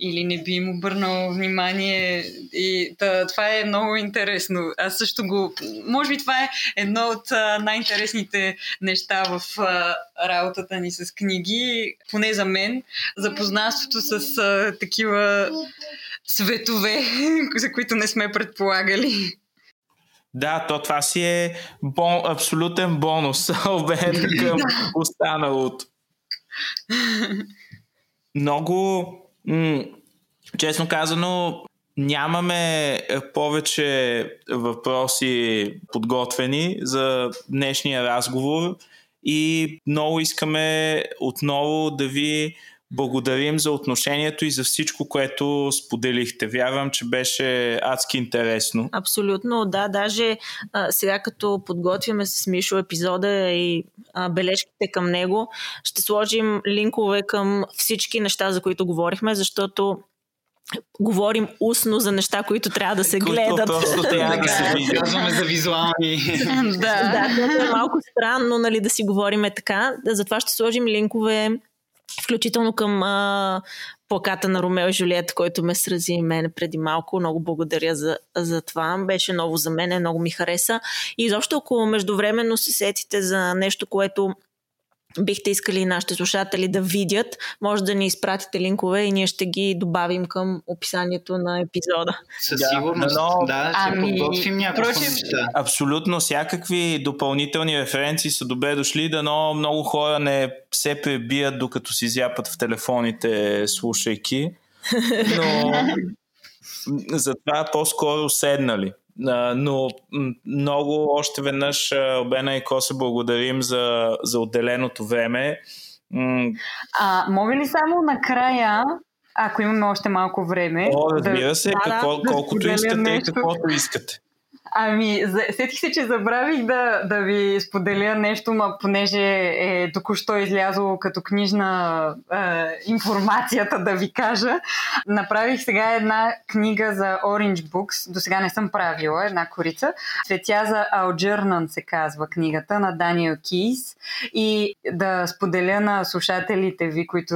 или не би им обърнал внимание. И, да, това е много интересно. Аз също го... Може би това е едно от а, най-интересните неща в а, работата ни с книги, поне за мен. Запознанството с а, такива светове, за които не сме предполагали. Да, то това си е бон, абсолютен бонус обеден към останалото. Много, м- честно казано, нямаме повече въпроси подготвени за днешния разговор и много искаме отново да ви благодарим за отношението и за всичко, което споделихте. Вярвам, че беше адски интересно. Абсолютно, да. Даже а, сега като подготвяме с Мишо епизода и а, бележките към него, ще сложим линкове към всички неща, за които говорихме, защото говорим устно за неща, които трябва да се гледат. Просто трябва да се видят. Казваме за визуални. Да, което е малко странно, нали, да си говориме така. Затова ще сложим линкове включително към а, плаката на Ромео и Жулиета, който ме срази мен преди малко. Много благодаря за, за това. Беше ново за мен, много ми хареса. И изобщо, ако междувременно се сетите за нещо, което бихте искали нашите слушатели да видят, може да ни изпратите линкове и ние ще ги добавим към описанието на епизода. Със да, сигурност, но... да, ще ами... подготвим някакво. Абсолютно, всякакви допълнителни референции са добре дошли, дано много хора не се пребият, докато си зяпат в телефоните, слушайки. Но затова по-скоро седнали. Но много още веднъж Албена и Коса благодарим за, за отделеното време. А, мога ли само накрая, ако имаме още малко време... О, разбира се, да, какво, да, колкото да искате нещо. И каквото искате. Ами, сетих се, че забравих да, да ви споделя нещо, ма понеже е току-що излязло като книжна е, информацията да ви кажа. Направих сега една книга за Orange Books, до сега не съм правила, една корица. Цветя за Алджърнан се казва книгата на Даниел Кейс и да споделя на слушателите ви, които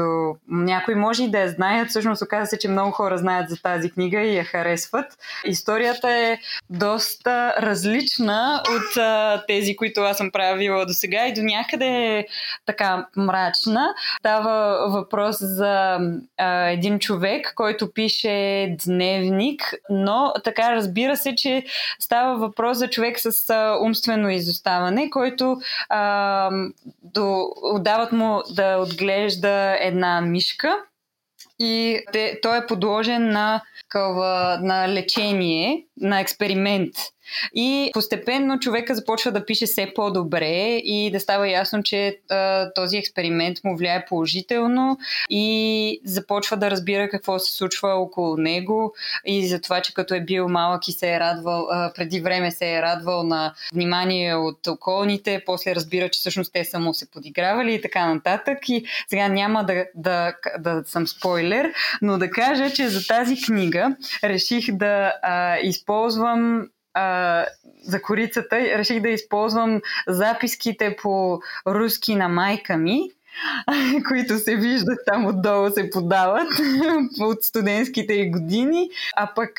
някои може и да я знаят. Всъщност оказа се, че много хора знаят за тази книга и я харесват. Историята е доста различна от а, тези, които аз съм правила до сега и до някъде така мрачна. Става въпрос за а, един човек, който пише дневник, но така разбира се, че става въпрос за човек с а, умствено изоставане, който а, до, дават му да отглежда една мишка и те, той е подложен на на лечение, на експеримент. И постепенно човека започва да пише все по-добре и да става ясно, че а, този експеримент му влияе положително и започва да разбира какво се случва около него и за това, че като е бил малък и се е радвал, а, преди време се е радвал на внимание от околните, после разбира, че всъщност те само се подигравали и така нататък. И сега няма да, да, да съм спойлер, но да кажа, че за тази книга реших да а, използвам Uh, за корицата реших да използвам записките по руски на майка ми, които се виждат там отдолу, се подават от студентските години, а пък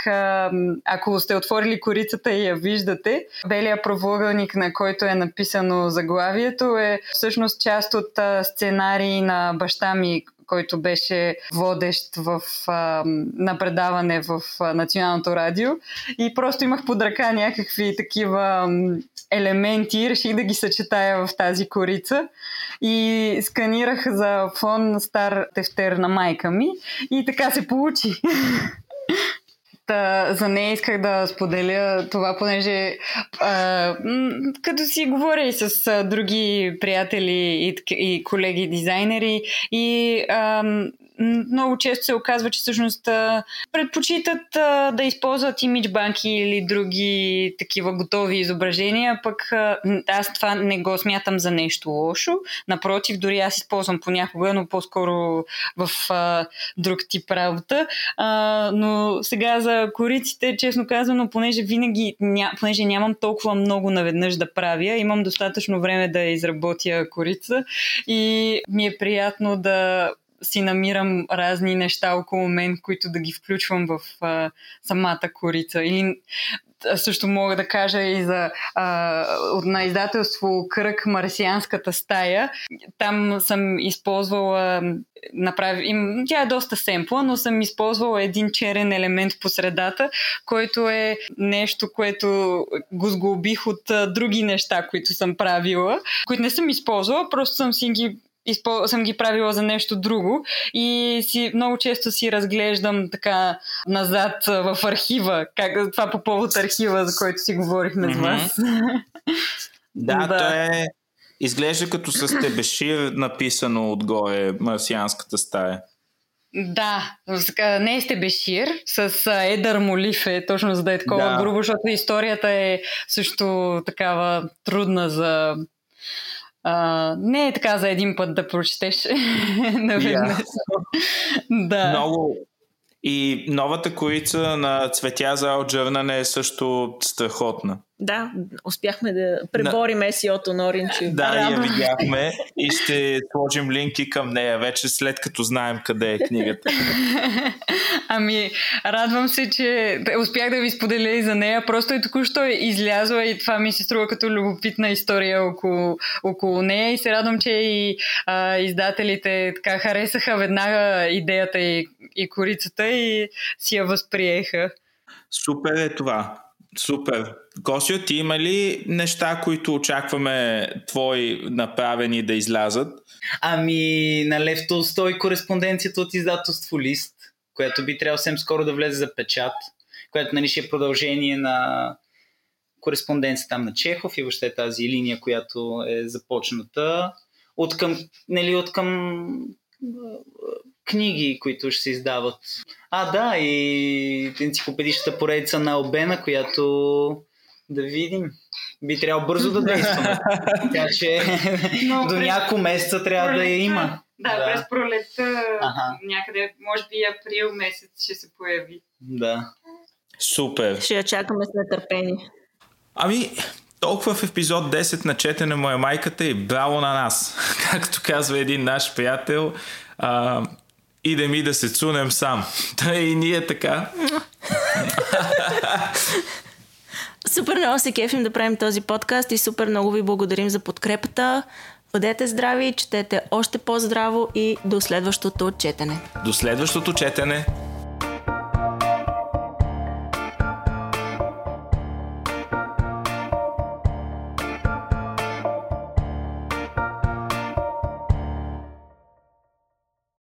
ако сте отворили корицата и я виждате, белия правоъгълник, на който е написано заглавието, е всъщност част от сценарий на баща ми, който беше водещ в, а, на предаване в а, Националното радио. И просто имах под ръка някакви такива м, елементи и реших да ги съчетая в тази корица. И сканирах за фон стар тефтер на майка ми. И така се получи. За нея исках да споделя това, понеже а, като си говоря и с а, други приятели и, и колеги дизайнери и а, много често се оказва, че всъщност предпочитат да използват имиджбанки или други такива готови изображения, пък аз това не го смятам за нещо лошо. Напротив, дори аз използвам понякога, но по-скоро в друг тип работа. Но сега за кориците, честно казано, понеже винаги, понеже нямам толкова много наведнъж да правя, имам достатъчно време да изработя корица и ми е приятно да си намирам разни неща около мен, които да ги включвам в а, самата корица. Или също мога да кажа и за а, от на издателство Кръг Марсианската стая. Там съм използвала направи, им, тя е доста семпла, но съм използвала един черен елемент по средата, който е нещо, което го сглобих от а, други неща, които съм правила, които не съм използвала, просто съм си ги Изпо... съм ги правила за нещо друго и си, много често си разглеждам така назад в архива, как... това по повод архива, за който си говорихме с вас. Mm-hmm. Да, да, то е изглежда като с тебешир написано отгоре Марсианската стая. Да, не е стебешир, с едър молив е, точно за да е такова да. грубо, защото историята е също такава трудна за... Uh, не е така за един път да прочетеш наведнъж. Да. Много. И новата корица на Цветя за Алджърнане е също страхотна. Да, успяхме да преборим на... ес и о-то на Оринчи. Да, а, я видяхме и ще сложим линки към нея вече, след като знаем къде е книгата. Ами, радвам се, че успях да ви споделя и за нея. Просто и току-що е излязла и това ми се струва като любопитна история около, около нея и се радвам, че и а, издателите така харесаха веднага идеята и, и корицата и си я възприеха. Супер е това. Супер. Косио, ти има ли неща, които очакваме твои направени да излязат? Ами на Лев Толстой кореспонденцията от издателство Лист, което би трябвало съвсем скоро да влезе за печат, което нали ще е продължение на кореспонденция там на Чехов и въобще тази линия, която е започната. От към, нали, от към книги, които ще се издават. А, да, и енциклопедичната поредица на Албена, която да видим. Би трябвало бързо да действаме. Така че но до през... няколко месеца трябва пролетта, да я има. Да, да. През пролетта ага. някъде, може би април месец ще се появи. Да. Супер. Ще я чакаме с нетърпение. Ами... Толкова в епизод десет на Четене му е майката и браво на нас. Както казва един наш приятел, а, идем и да се цунем сам. Та и ние така. Супер много се кефим да правим този подкаст и супер много ви благодарим за подкрепата. Бъдете здрави, четете още по-здраво и до следващото четене. До следващото четене.